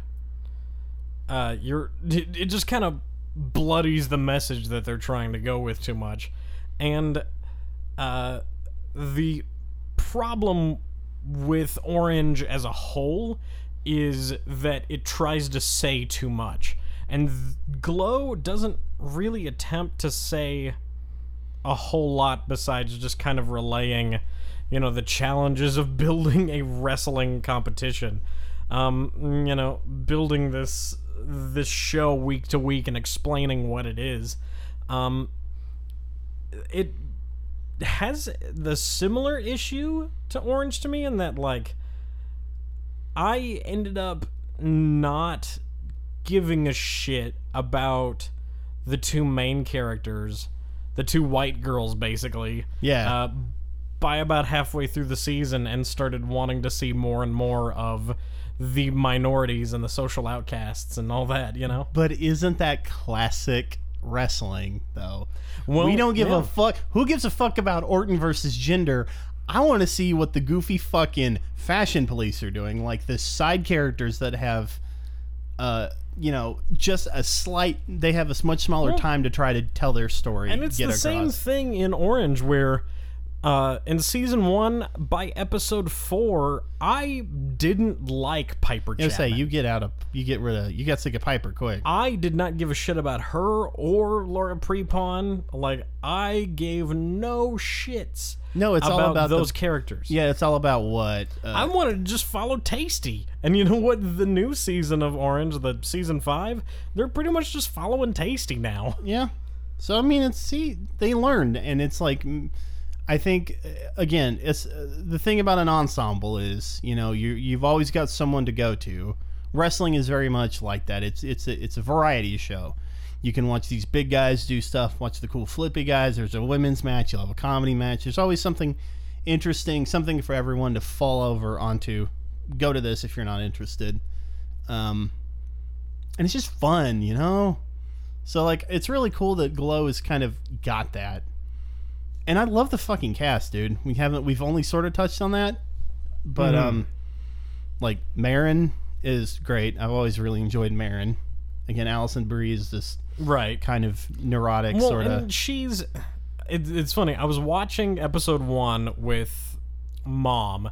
it just kind of bloodies the message that they're trying to go with too much. And the problem with Orange as a whole is that it tries to say too much, and Glow doesn't really attempt to say a whole lot besides just kind of relaying, you know, the challenges of building a wrestling competition. You know, building this show week to week and explaining what it is. It has the similar issue to Orange to me in that, like, I ended up not giving a shit about the two main characters, the two white girls, basically. Yeah. By about halfway through the season, and started wanting to see more and more of the minorities and the social outcasts and all that, you know? But isn't that classic wrestling, though? Well, we don't give a fuck. Who gives a fuck about Orton versus Jinder? I want to see what the goofy fucking fashion police are doing, like the side characters that have, you know, just a slight, they have a much smaller time to try to tell their story. And it's same thing in Orange, where in season 1, by episode 4, I didn't like Piper Chapman. You got sick of Piper quick. I did not give a shit about her or Laura Prepon. Like, I gave no shits. No, it's all about those characters. Yeah, it's all about what I wanted to just follow Tasty. And you know what? The new season of Orange, the season 5, they're pretty much just following Tasty now. Yeah. So I mean, they learned, and it's like, I think, again, it's the thing about an ensemble is, you know, you've always got someone to go to. Wrestling is very much like that. It's a variety show. You can watch these big guys do stuff, watch the cool flippy guys. There's a women's match. You'll have a comedy match. There's always something interesting, something for everyone to fall over onto. Go to this if you're not interested. And it's just fun, you know? So, like, it's really cool that Glow has kind of got that. And I love the fucking cast, dude. We've only sort of touched on that, but like Marin is great. I've always really enjoyed Marin. Again, Alison Brie is this kind of neurotic sort of. It's funny. I was watching episode 1 with Mom,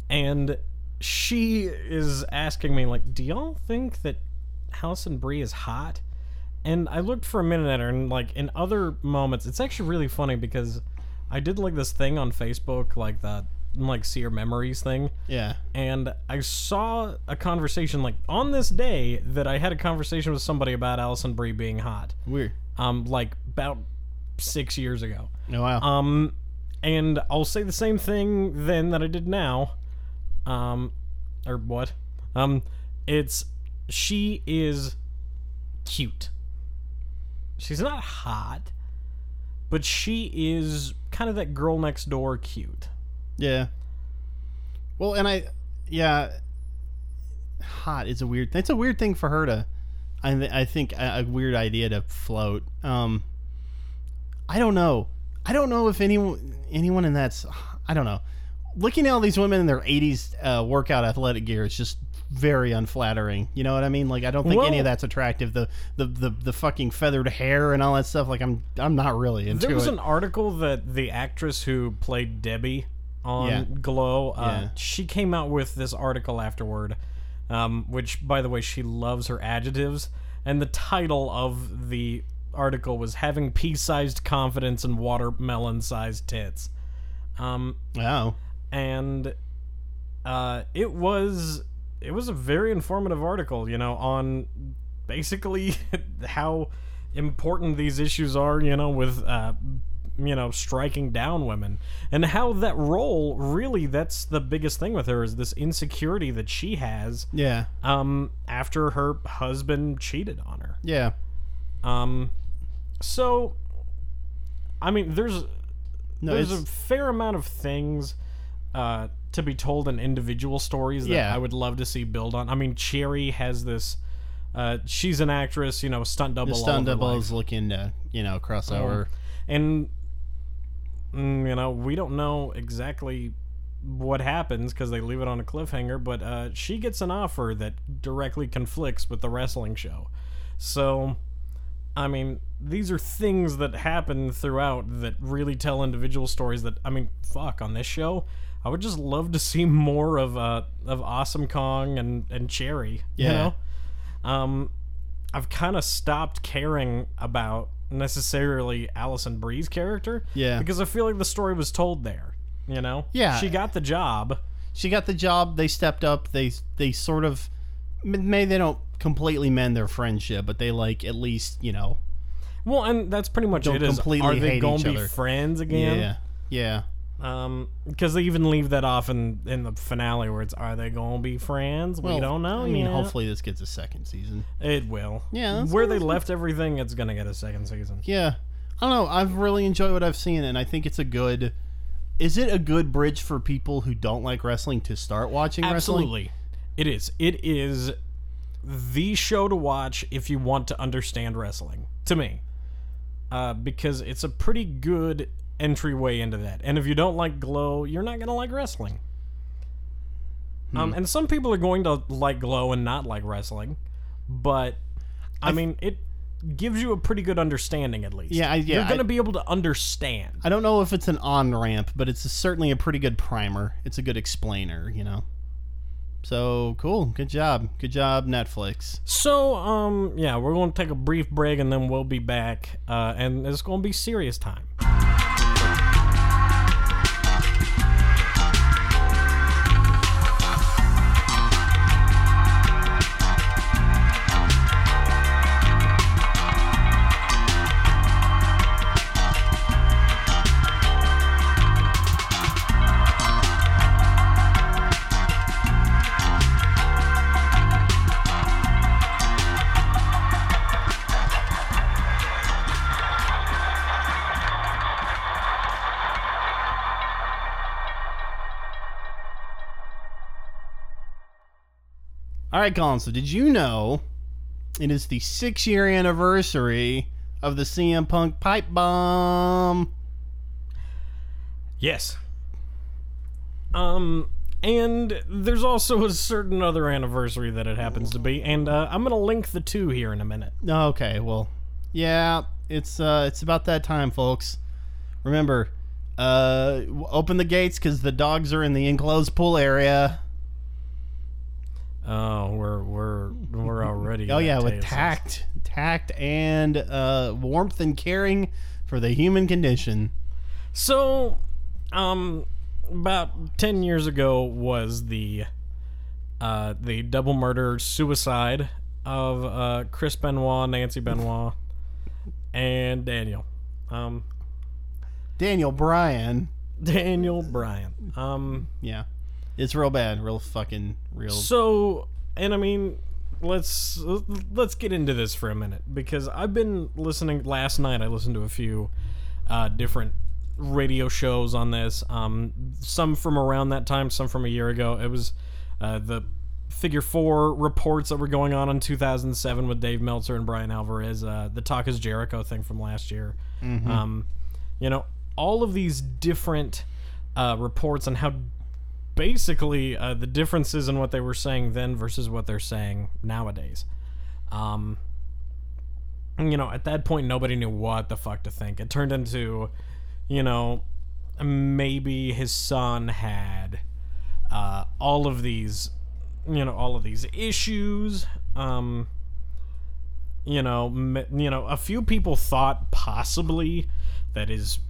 and she is asking me, like, "Do y'all think that Alison Brie is hot?" And I looked for a minute at her, and, like, in other moments, it's actually really funny because I did, like, this thing on Facebook, like, that, like, see your memories thing. Yeah. And I saw a conversation, like, on this day that I had a conversation with somebody about Alison Brie being hot. Weird. Like, about 6 years ago. Oh, wow. And I'll say the same thing then that I did now. Or what? She is cute. She's not hot, but she is kind of that girl next door cute. Yeah. Well, and hot is a weird thing. It's a weird thing for her to, I think, a weird idea to float. I don't know. I don't know if anyone in that's, I don't know. Looking at all these women in their 80s workout athletic gear is just very unflattering. You know what I mean? Like, I don't think any of that's attractive. The fucking feathered hair and all that stuff. Like, I'm not really into it. There was an article that the actress who played Debbie on Glow, she came out with this article afterward, which, by the way, she loves her adjectives. And the title of the article was "Having Pea-Sized Confidence and Watermelon-Sized Tits." And it was a very informative article, you know, on basically how important these issues are, you know, with, you know, striking down women, and how that role, really, that's the biggest thing with her, is this insecurity that she has. Yeah. After her husband cheated on her. Yeah. So, I mean, there's a fair amount of things to be told in individual stories that I would love to see build on. I mean, Cherry has this, she's an actress, you know, stunt double. The stunt double is looking to, you know, crossover. And, you know, we don't know exactly what happens because they leave it on a cliffhanger, but she gets an offer that directly conflicts with the wrestling show. So, I mean, these are things that happen throughout that really tell individual stories that, I mean, fuck, on this show, I would just love to see more of Awesome Kong and Cherry, you know? I've kind of stopped caring about necessarily Allison Bree's character. Yeah. Because I feel like the story was told there, you know? Yeah. She got the job. They stepped up. They sort of... Maybe they don't completely mend their friendship, but they, like, at least, you know... Well, and that's pretty much it is. Are they going to be friends again? Yeah. Yeah. Because they even leave that off in the finale where it's, are they going to be friends? Well, we don't know yet. I mean, hopefully this gets a second season. It will. Yeah. Where they left everything, it's going to get a second season. Yeah. I don't know. I've really enjoyed what I've seen, and I think it's a good... Is it a good bridge for people who don't like wrestling to start watching wrestling? Absolutely. It is. It is the show to watch if you want to understand wrestling, to me. Because it's a pretty good entryway into that. And if you don't like Glow, you're not going to like wrestling. And some people are going to like Glow and not like wrestling. But, I mean, it gives you a pretty good understanding, at least. Yeah, you're going to be able to understand. I don't know if it's an on-ramp, but it's certainly a pretty good primer. It's a good explainer, you know. So, cool. Good job. Good job, Netflix. So, yeah, we're going to take a brief break, and then we'll be back. And it's going to be serious time. All right, Colin, so did you know it is the 6-year anniversary of the CM Punk pipe bomb? Yes. And there's also a certain other anniversary that it happens to be, and I'm going to link the two here in a minute. Okay, well, yeah, it's about that time, folks. Remember, open the gates because the dogs are in the enclosed pool area. Oh, we're already. Oh yeah, with tact, and warmth and caring for the human condition. So, about 10 years ago was the double murder suicide of Chris Benoit, Nancy Benoit, and Daniel. Daniel Bryan. Yeah. It's real bad, real. So, and I mean, let's get into this for a minute, because I've been listening. Last night I listened to a few different radio shows on this, some from around that time, some from a year ago. It was the Figure 4 reports that were going on in 2007 with Dave Meltzer and Brian Alvarez, the Talk is Jericho thing from last year. Mm-hmm. You know, all of these different reports on how basically the differences in what they were saying then versus what they're saying nowadays. You know, at that point nobody knew what the fuck to think. It turned into, you know, maybe his son had all of these issues. You know, a few people thought possibly that his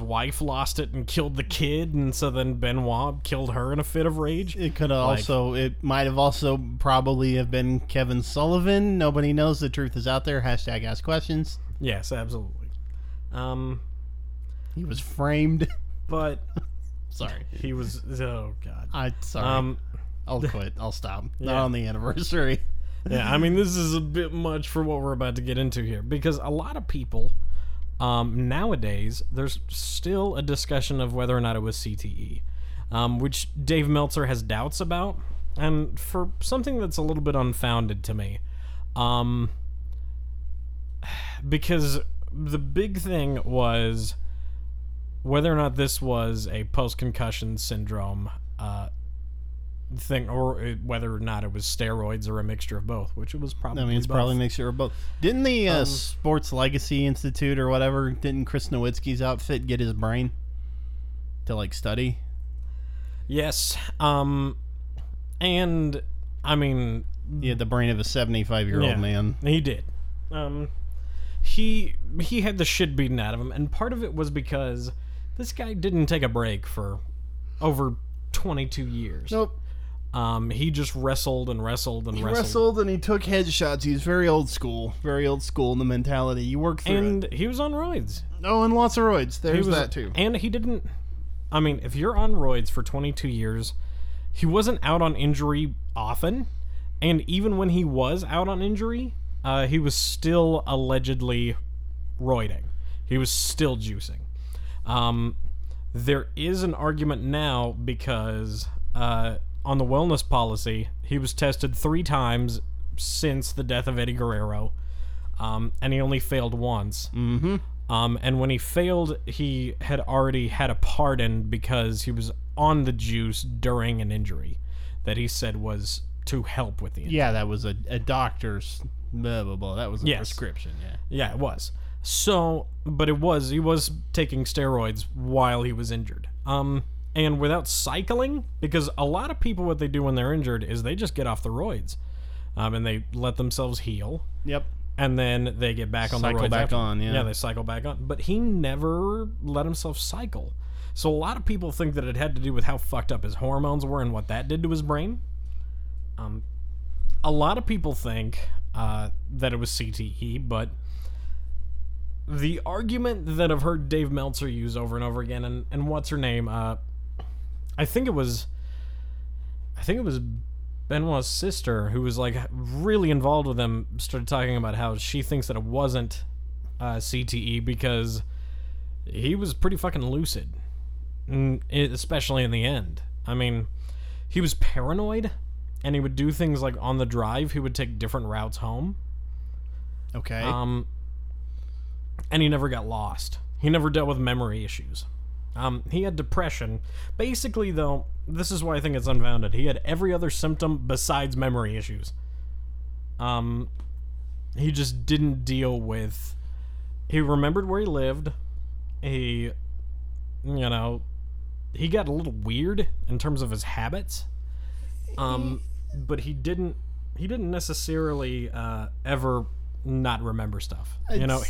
wife lost it and killed the kid, and so then Benoit killed her in a fit of rage. It could also, it might have also probably have been Kevin Sullivan. Nobody knows. The truth is out there. # ask questions. Yes, absolutely. He was framed, but sorry, he was. Oh God, sorry. I'll quit. I'll stop. Yeah. Not on the anniversary. Yeah, I mean, this is a bit much for what we're about to get into here, because a lot of people. Nowadays, there's still a discussion of whether or not it was CTE, which Dave Meltzer has doubts about, and for something that's a little bit unfounded to me. Because the big thing was whether or not this was a post-concussion syndrome thing, or whether or not it was steroids or a mixture of both, which it was probably. I mean, it's both. Probably a mixture of both. Didn't the Sports Legacy Institute or whatever? Didn't Chris Nowitzki's outfit get his brain to study? Yes, and I mean, he had the brain of a 75-year-old man. He did. he had the shit beaten out of him, and part of it was because this guy didn't take a break for over 22 years. Nope. He just wrestled. He wrestled and he took headshots. He's very old school in the mentality. You work through it. And he was on roids. Oh, and lots of roids. There's that too. And he didn't... I mean, if you're on roids for 22 years, he wasn't out on injury often, and even when he was out on injury, he was still allegedly roiding. He was still juicing. There is an argument now because... on the wellness policy, he was tested 3 times since the death of Eddie Guerrero, and he only failed once. Mm-hmm. And when he failed, he had already had a pardon because he was on the juice during an injury that he said was to help with the injury. Yeah, that was a doctor's blah, blah, blah. That was a prescription. Yeah, it was. So, but he was taking steroids while he was injured. And without cycling, because a lot of people, what they do when they're injured is they just get off the roids, and they let themselves heal. Yep. And then they get back on the roids. Cycle back on, yeah. Yeah, they cycle back on. But he never let himself cycle. So a lot of people think that it had to do with how fucked up his hormones were and what that did to his brain. A lot of people think that it was CTE, but... The argument that I've heard Dave Meltzer use over and over again, and what's her name, I think it was Benoit's sister who was like really involved with him, started talking about how she thinks that it wasn't CTE because he was pretty fucking lucid, especially in the end. I mean, he was paranoid, and he would do things like on the drive, he would take different routes home. Okay. And he never got lost. He never dealt with memory issues. He had depression. Basically, though, this is why I think it's unfounded. He had every other symptom besides memory issues. He just didn't deal with... He remembered where he lived. He got a little weird in terms of his habits. But he didn't necessarily ever... not remember stuff.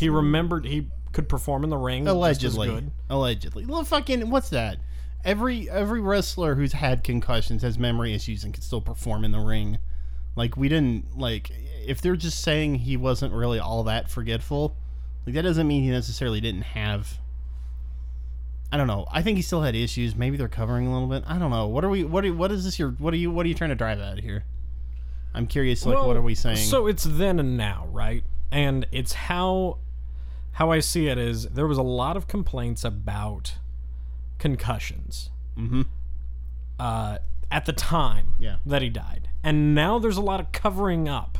He remembered he could perform in the ring. Allegedly. Just as good. Allegedly. Well, fucking, what's that? Every wrestler who's had concussions has memory issues and can still perform in the ring. Like, we didn't, like, if they're just saying he wasn't really all that forgetful, like, that doesn't mean he necessarily didn't have, I don't know. I think he still had issues. Maybe they're covering a little bit. I don't know. What are you trying to drive at here? I'm curious, what are we saying? So it's then and now, right? And it's how I see it is there was a lot of complaints about concussions at the time that he died. And now there's a lot of covering up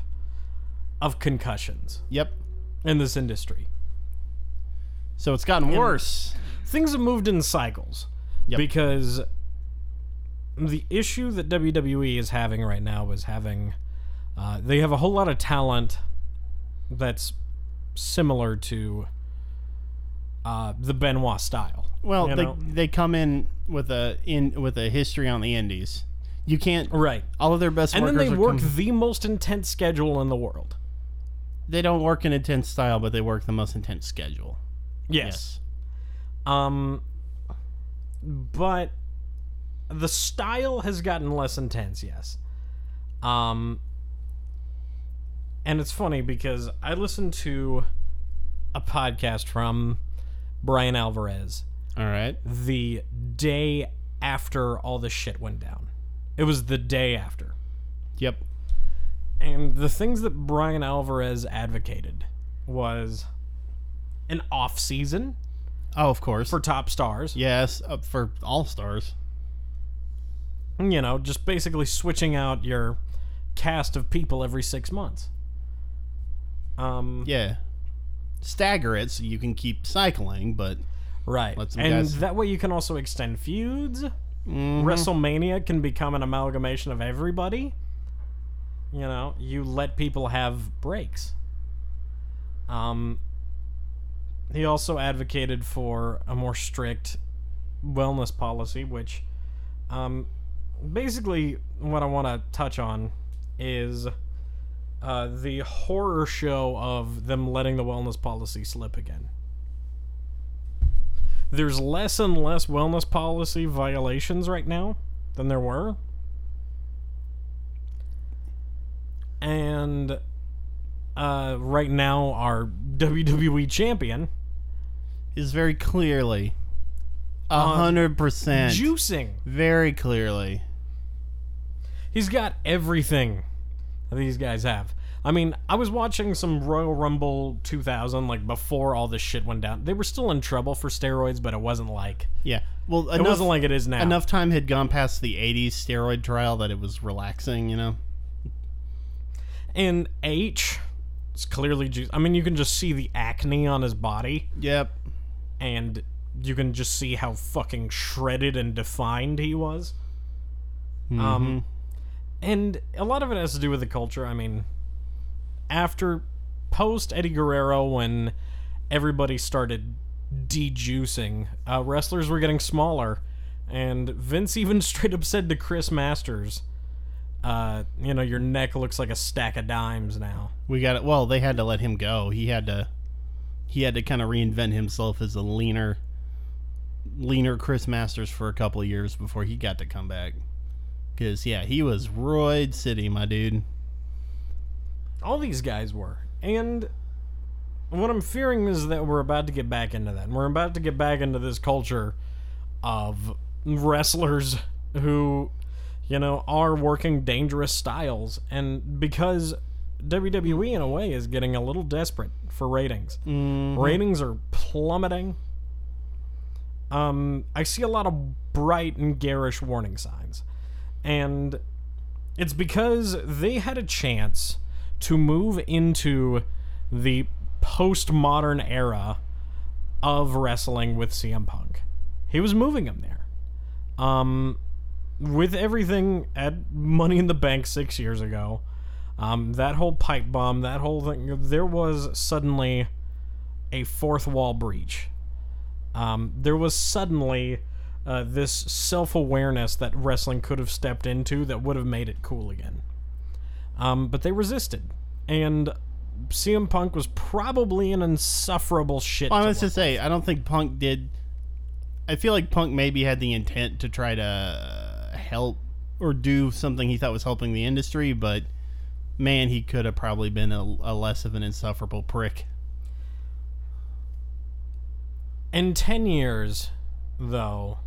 of concussions in this industry. So it's gotten worse. Things have moved in cycles because... The issue that WWE is having right now is having... they have a whole lot of talent that's similar to the Benoit style. Well, they come in with a history on the indies. You can't... Right. All of their best workers... And then they work the most intense schedule in the world. They don't work an intense style, but they work the most intense schedule. Yes. But... The style has gotten less intense, yes. And it's funny because I listened to a podcast from Brian Alvarez. All right. The day after all this shit went down. It was the day after. Yep. And the things that Brian Alvarez advocated was an off-season. Oh, of course. For top stars. Yes, for all stars. Just basically switching out your cast of people every 6 months. Stagger it so you can keep cycling, but... Right. That way you can also extend feuds. Mm-hmm. WrestleMania can become an amalgamation of everybody. You let people have breaks. He also advocated for a more strict wellness policy, which... Basically, what I want to touch on is the horror show of them letting the wellness policy slip again. There's less and less wellness policy violations right now than there were. And right now our WWE champion is very clearly 100% juicing. Very clearly. He's got everything that these guys have. I mean, I was watching some Royal Rumble 2000, like, before all this shit went down. They were still in trouble for steroids, but it wasn't like... Yeah. Well, it wasn't like it is now. Enough time had gone past the 80s steroid trial that it was relaxing, you know? And H is clearly... I mean, you can just see the acne on his body. Yep. And you can just see how fucking shredded and defined he was. Mm-hmm. And a lot of it has to do with the culture. I mean... After post-Eddie Guerrero, when everybody started de-juicing, wrestlers were getting smaller, and Vince even straight up said to Chris Masters, you know, your neck looks like a stack of dimes now. We got it. Well, they had to let him go. He had to kind of reinvent himself as a leaner Chris Masters for a couple of years before he got to come back. Because, yeah, he was roid city, my dude. All these guys were. And what I'm fearing is that we're about to get back into that. And we're about to get back into this culture of wrestlers who, you know, are working dangerous styles. And because WWE, in a way, is getting a little desperate for ratings. Mm-hmm. Ratings are plummeting. I see a lot of bright and garish warning signs. And it's because they had a chance to move into the postmodern era of wrestling with CM Punk. He was moving him there. With everything at Money in the Bank 6 years ago, that whole pipe bomb, that whole thing, there was suddenly a fourth wall breach. There was suddenly this self-awareness that wrestling could have stepped into that would have made it cool again. But they resisted, and CM Punk was probably an insufferable shit. Well, I was to say, I don't think Punk did. I feel like Punk maybe had the intent to try to help or do something he thought was helping the industry, but man, he could have probably been a less of an insufferable prick. In 10 years, though,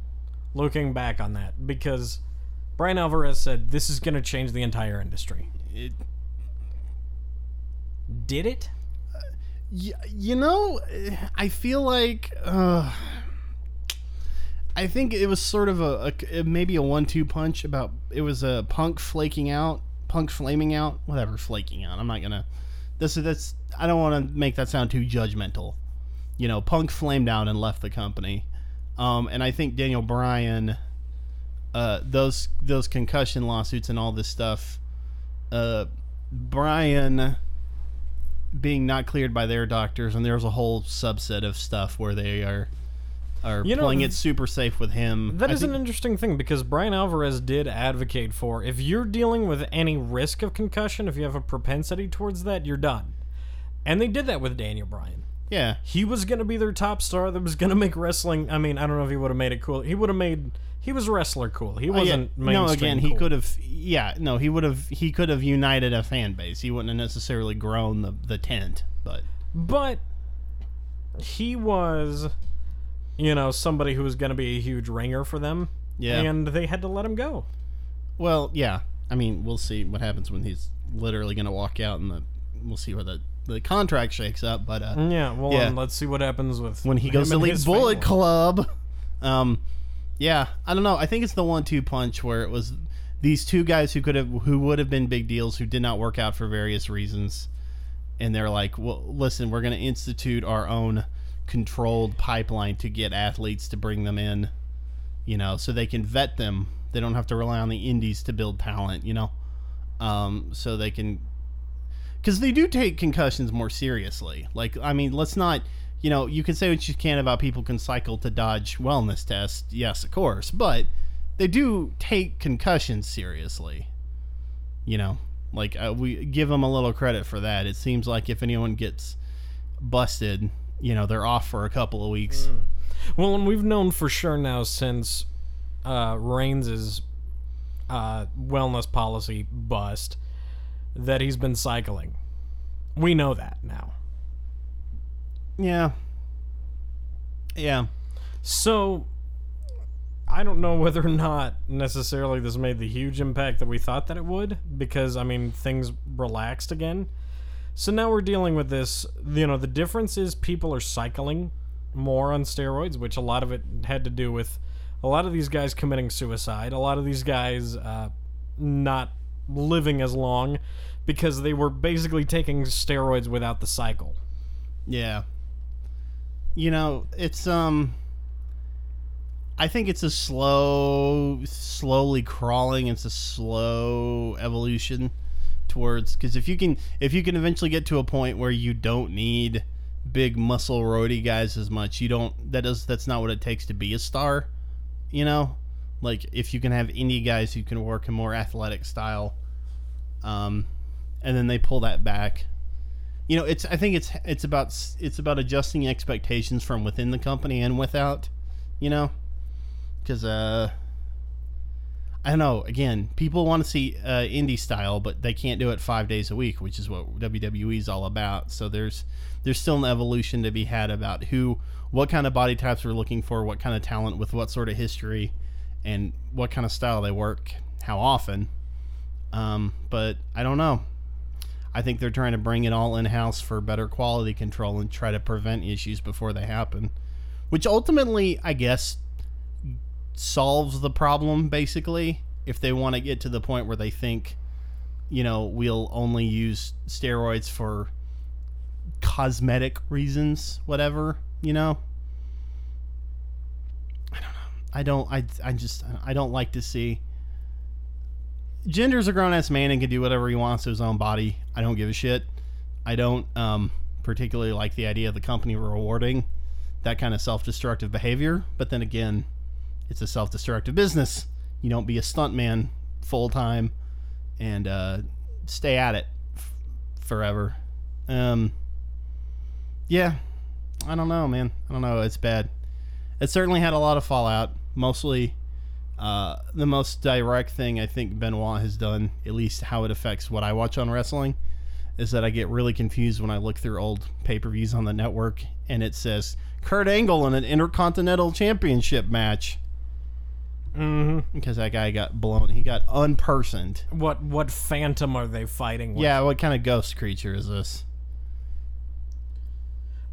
looking back on that, because Brian Alvarez said, this is going to change the entire industry. It did it? You know, I feel like I think it was sort of a maybe a 1-2 punch. About it was a Punk flaking out, Punk flaming out, whatever, flaking out. I'm not gonna. That's I don't want to make that sound too judgmental. You know, Punk flamed out and left the company, and I think Daniel Bryan, those concussion lawsuits and all this stuff. Brian being not cleared by their doctors, and there's a whole subset of stuff where they are playing it super safe with him. That is an interesting thing, because Brian Alvarez did advocate for, if you're dealing with any risk of concussion, if you have a propensity towards that, you're done. And they did that with Daniel Bryan. Yeah. He was going to be their top star that was going to make wrestling, I mean, I don't know if he would have made it cool. He was wrestler cool. He wasn't mainstream. No, again, he could have. Yeah, no, he could have united a fan base. He wouldn't have necessarily grown the tent, but he was, you know, somebody who was going to be a huge ringer for them. Yeah, and they had to let him go. Well, yeah, I mean, we'll see what happens when he's literally going to walk out, and we'll see where the contract shakes up. But and let's see what happens with when he goes to lead Bullet Club. Yeah, I don't know. I think it's the 1-2 punch where it was these two guys who would have been big deals who did not work out for various reasons, and they're like, well, listen, we're going to institute our own controlled pipeline to get athletes to bring them in, you know, so they can vet them. They don't have to rely on the indies to build talent, you know, so they can, because they do take concussions more seriously. Like, I mean, let's not. You know, you can say what you can about people can cycle to dodge wellness tests. Yes, of course. But they do take concussions seriously. You know, Like, we give them a little credit for that. It seems like if anyone gets busted, you know, they're off for a couple of weeks. Well, and we've known for sure now since Reigns' wellness policy bust that he's been cycling. We know that now. Yeah. Yeah. So, I don't know whether or not necessarily this made the huge impact that we thought that it would, because, I mean, things relaxed again. So now we're dealing with this, you know, the difference is people are cycling more on steroids, which a lot of it had to do with a lot of these guys committing suicide, a lot of these guys not living as long because they were basically taking steroids without the cycle. Yeah. You know, it's, I think it's a slowly crawling, it's a slow evolution towards, because if you can eventually get to a point where you don't need big muscle roidy guys as much, that's not what it takes to be a star, you know? Like, if you can have indie guys who can work a more athletic style, and then they pull that back. You know, I think it's about adjusting expectations from within the company and without, you know, because I don't know. Again, people want to see indie style, but they can't do it 5 days a week, which is what WWE is all about. So there's still an evolution to be had about what kind of body types we're looking for, what kind of talent with what sort of history, and what kind of style they work, how often. But I don't know. I think they're trying to bring it all in-house for better quality control and try to prevent issues before they happen, which ultimately, I guess, solves the problem, basically, if they want to get to the point where they think, you know, we'll only use steroids for cosmetic reasons, whatever, you know? I don't know. I don't like to see... Jinder's a grown-ass man and can do whatever he wants to his own body. I don't give a shit. I don't particularly like the idea of the company rewarding that kind of self-destructive behavior. But then again, it's a self-destructive business. You don't be a stuntman full-time and stay at it forever. Yeah, I don't know, man. I don't know. It's bad. It certainly had a lot of fallout, mostly... the most direct thing I think Benoit has done, at least how it affects what I watch on wrestling, is that I get really confused when I look through old pay-per-views on the network and it says Kurt Angle in an Intercontinental Championship match. Mm-hmm. Because that guy got blown. He got unpersoned. What phantom are they fighting with? Yeah, what kind of ghost creature is this?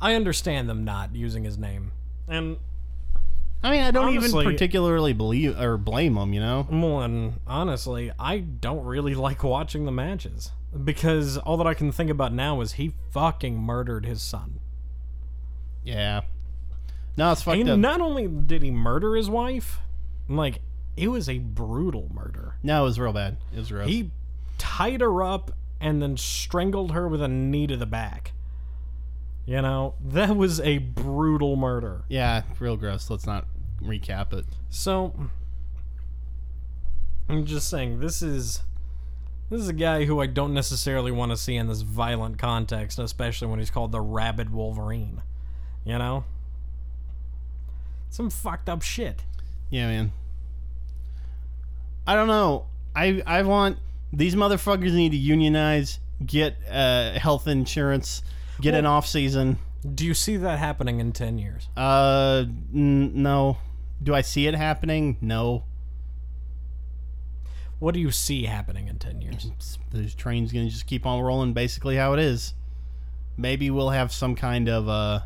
I understand them not using his name. And... I mean, I don't even particularly believe or blame them, you know? Well, and honestly, I don't really like watching the matches. Because all that I can think about now is he fucking murdered his son. Yeah. No, it's fucked up. And not only did he murder his wife, like, it was a brutal murder. No, it was real bad. It was rough. He tied her up and then strangled her with a knee to the back. You know, that was a brutal murder. Yeah, real gross. Let's not recap it. So, I'm just saying, this is a guy who I don't necessarily want to see in this violent context, especially when he's called the Rabid Wolverine. You know? Some fucked up shit. Yeah, man. I don't know. I want... These motherfuckers need to unionize, get health insurance... Get an off season. Do you see that happening in 10 years? No. Do I see it happening? No. What do you see happening in 10 years? The train's going to just keep on rolling basically how it is. Maybe we'll have some kind of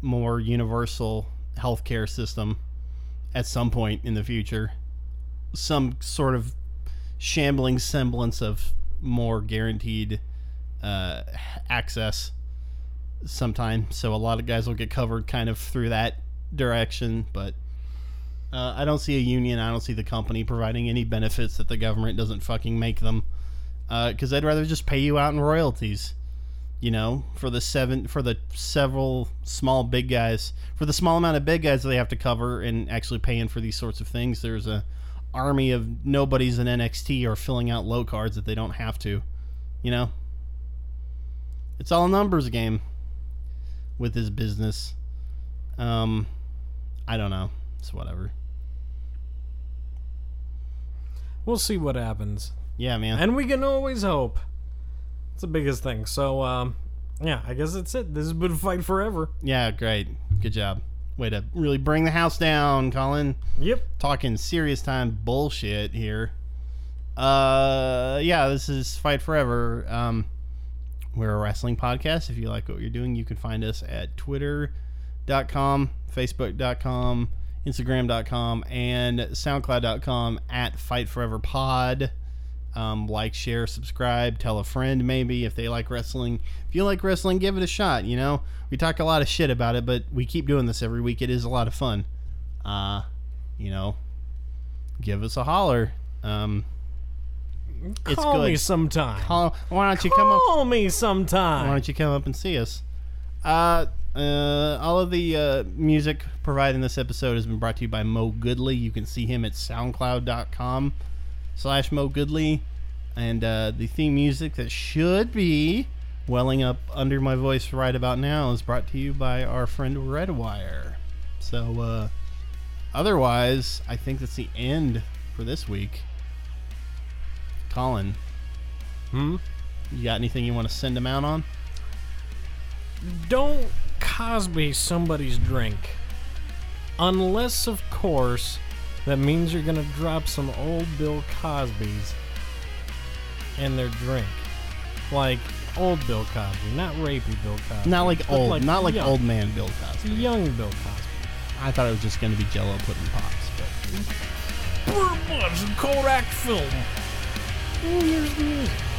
more universal healthcare system at some point in the future. Some sort of shambling semblance of more guaranteed access sometime, so a lot of guys will get covered kind of through that direction, but I don't see a union. I don't see the company providing any benefits that the government doesn't fucking make them, because they'd rather just pay you out in royalties, you know, for the small amount of big guys that they have to cover and actually paying for these sorts of things. There's a army of nobodies in NXT are filling out low cards that they don't have to, you know? It's all a numbers game with this business. I don't know. It's whatever. We'll see what happens. Yeah, man. And we can always hope. It's the biggest thing. So, yeah, I guess that's it. This has been Fight Forever. Yeah, great. Good job. Way to really bring the house down, Colin. Yep. Talking serious time bullshit here. Yeah, this is Fight Forever. We're a wrestling podcast. If you like what you're doing, you can find us at twitter.com, facebook.com, instagram.com, and soundcloud.com at Fight Forever Pod. Like, share, subscribe, tell a friend maybe if they like wrestling. If you like wrestling, give it a shot, you know? We talk a lot of shit about it, but we keep doing this every week. It is a lot of fun. You know, give us a holler. Why don't you come up and see us? All of the music provided in this episode has been brought to you by Mo Goodley. You can see him at soundcloud.com/Mo Goodley, and the theme music that should be welling up under my voice right about now is brought to you by our friend Redwire. So otherwise, I think that's the end for this week. Colin, you got anything you want to send him out on? Don't Cosby somebody's drink, unless of course that means you're going to drop some old Bill Cosby's in their drink. Like old Bill Cosby, not rapey Bill Cosby. Not like old, not like young, old man Bill Cosby. Young Bill Cosby. I thought it was just going to be Jell-O pudding pops, but... Bird Buds and Kodak Film. Oh, here's the music.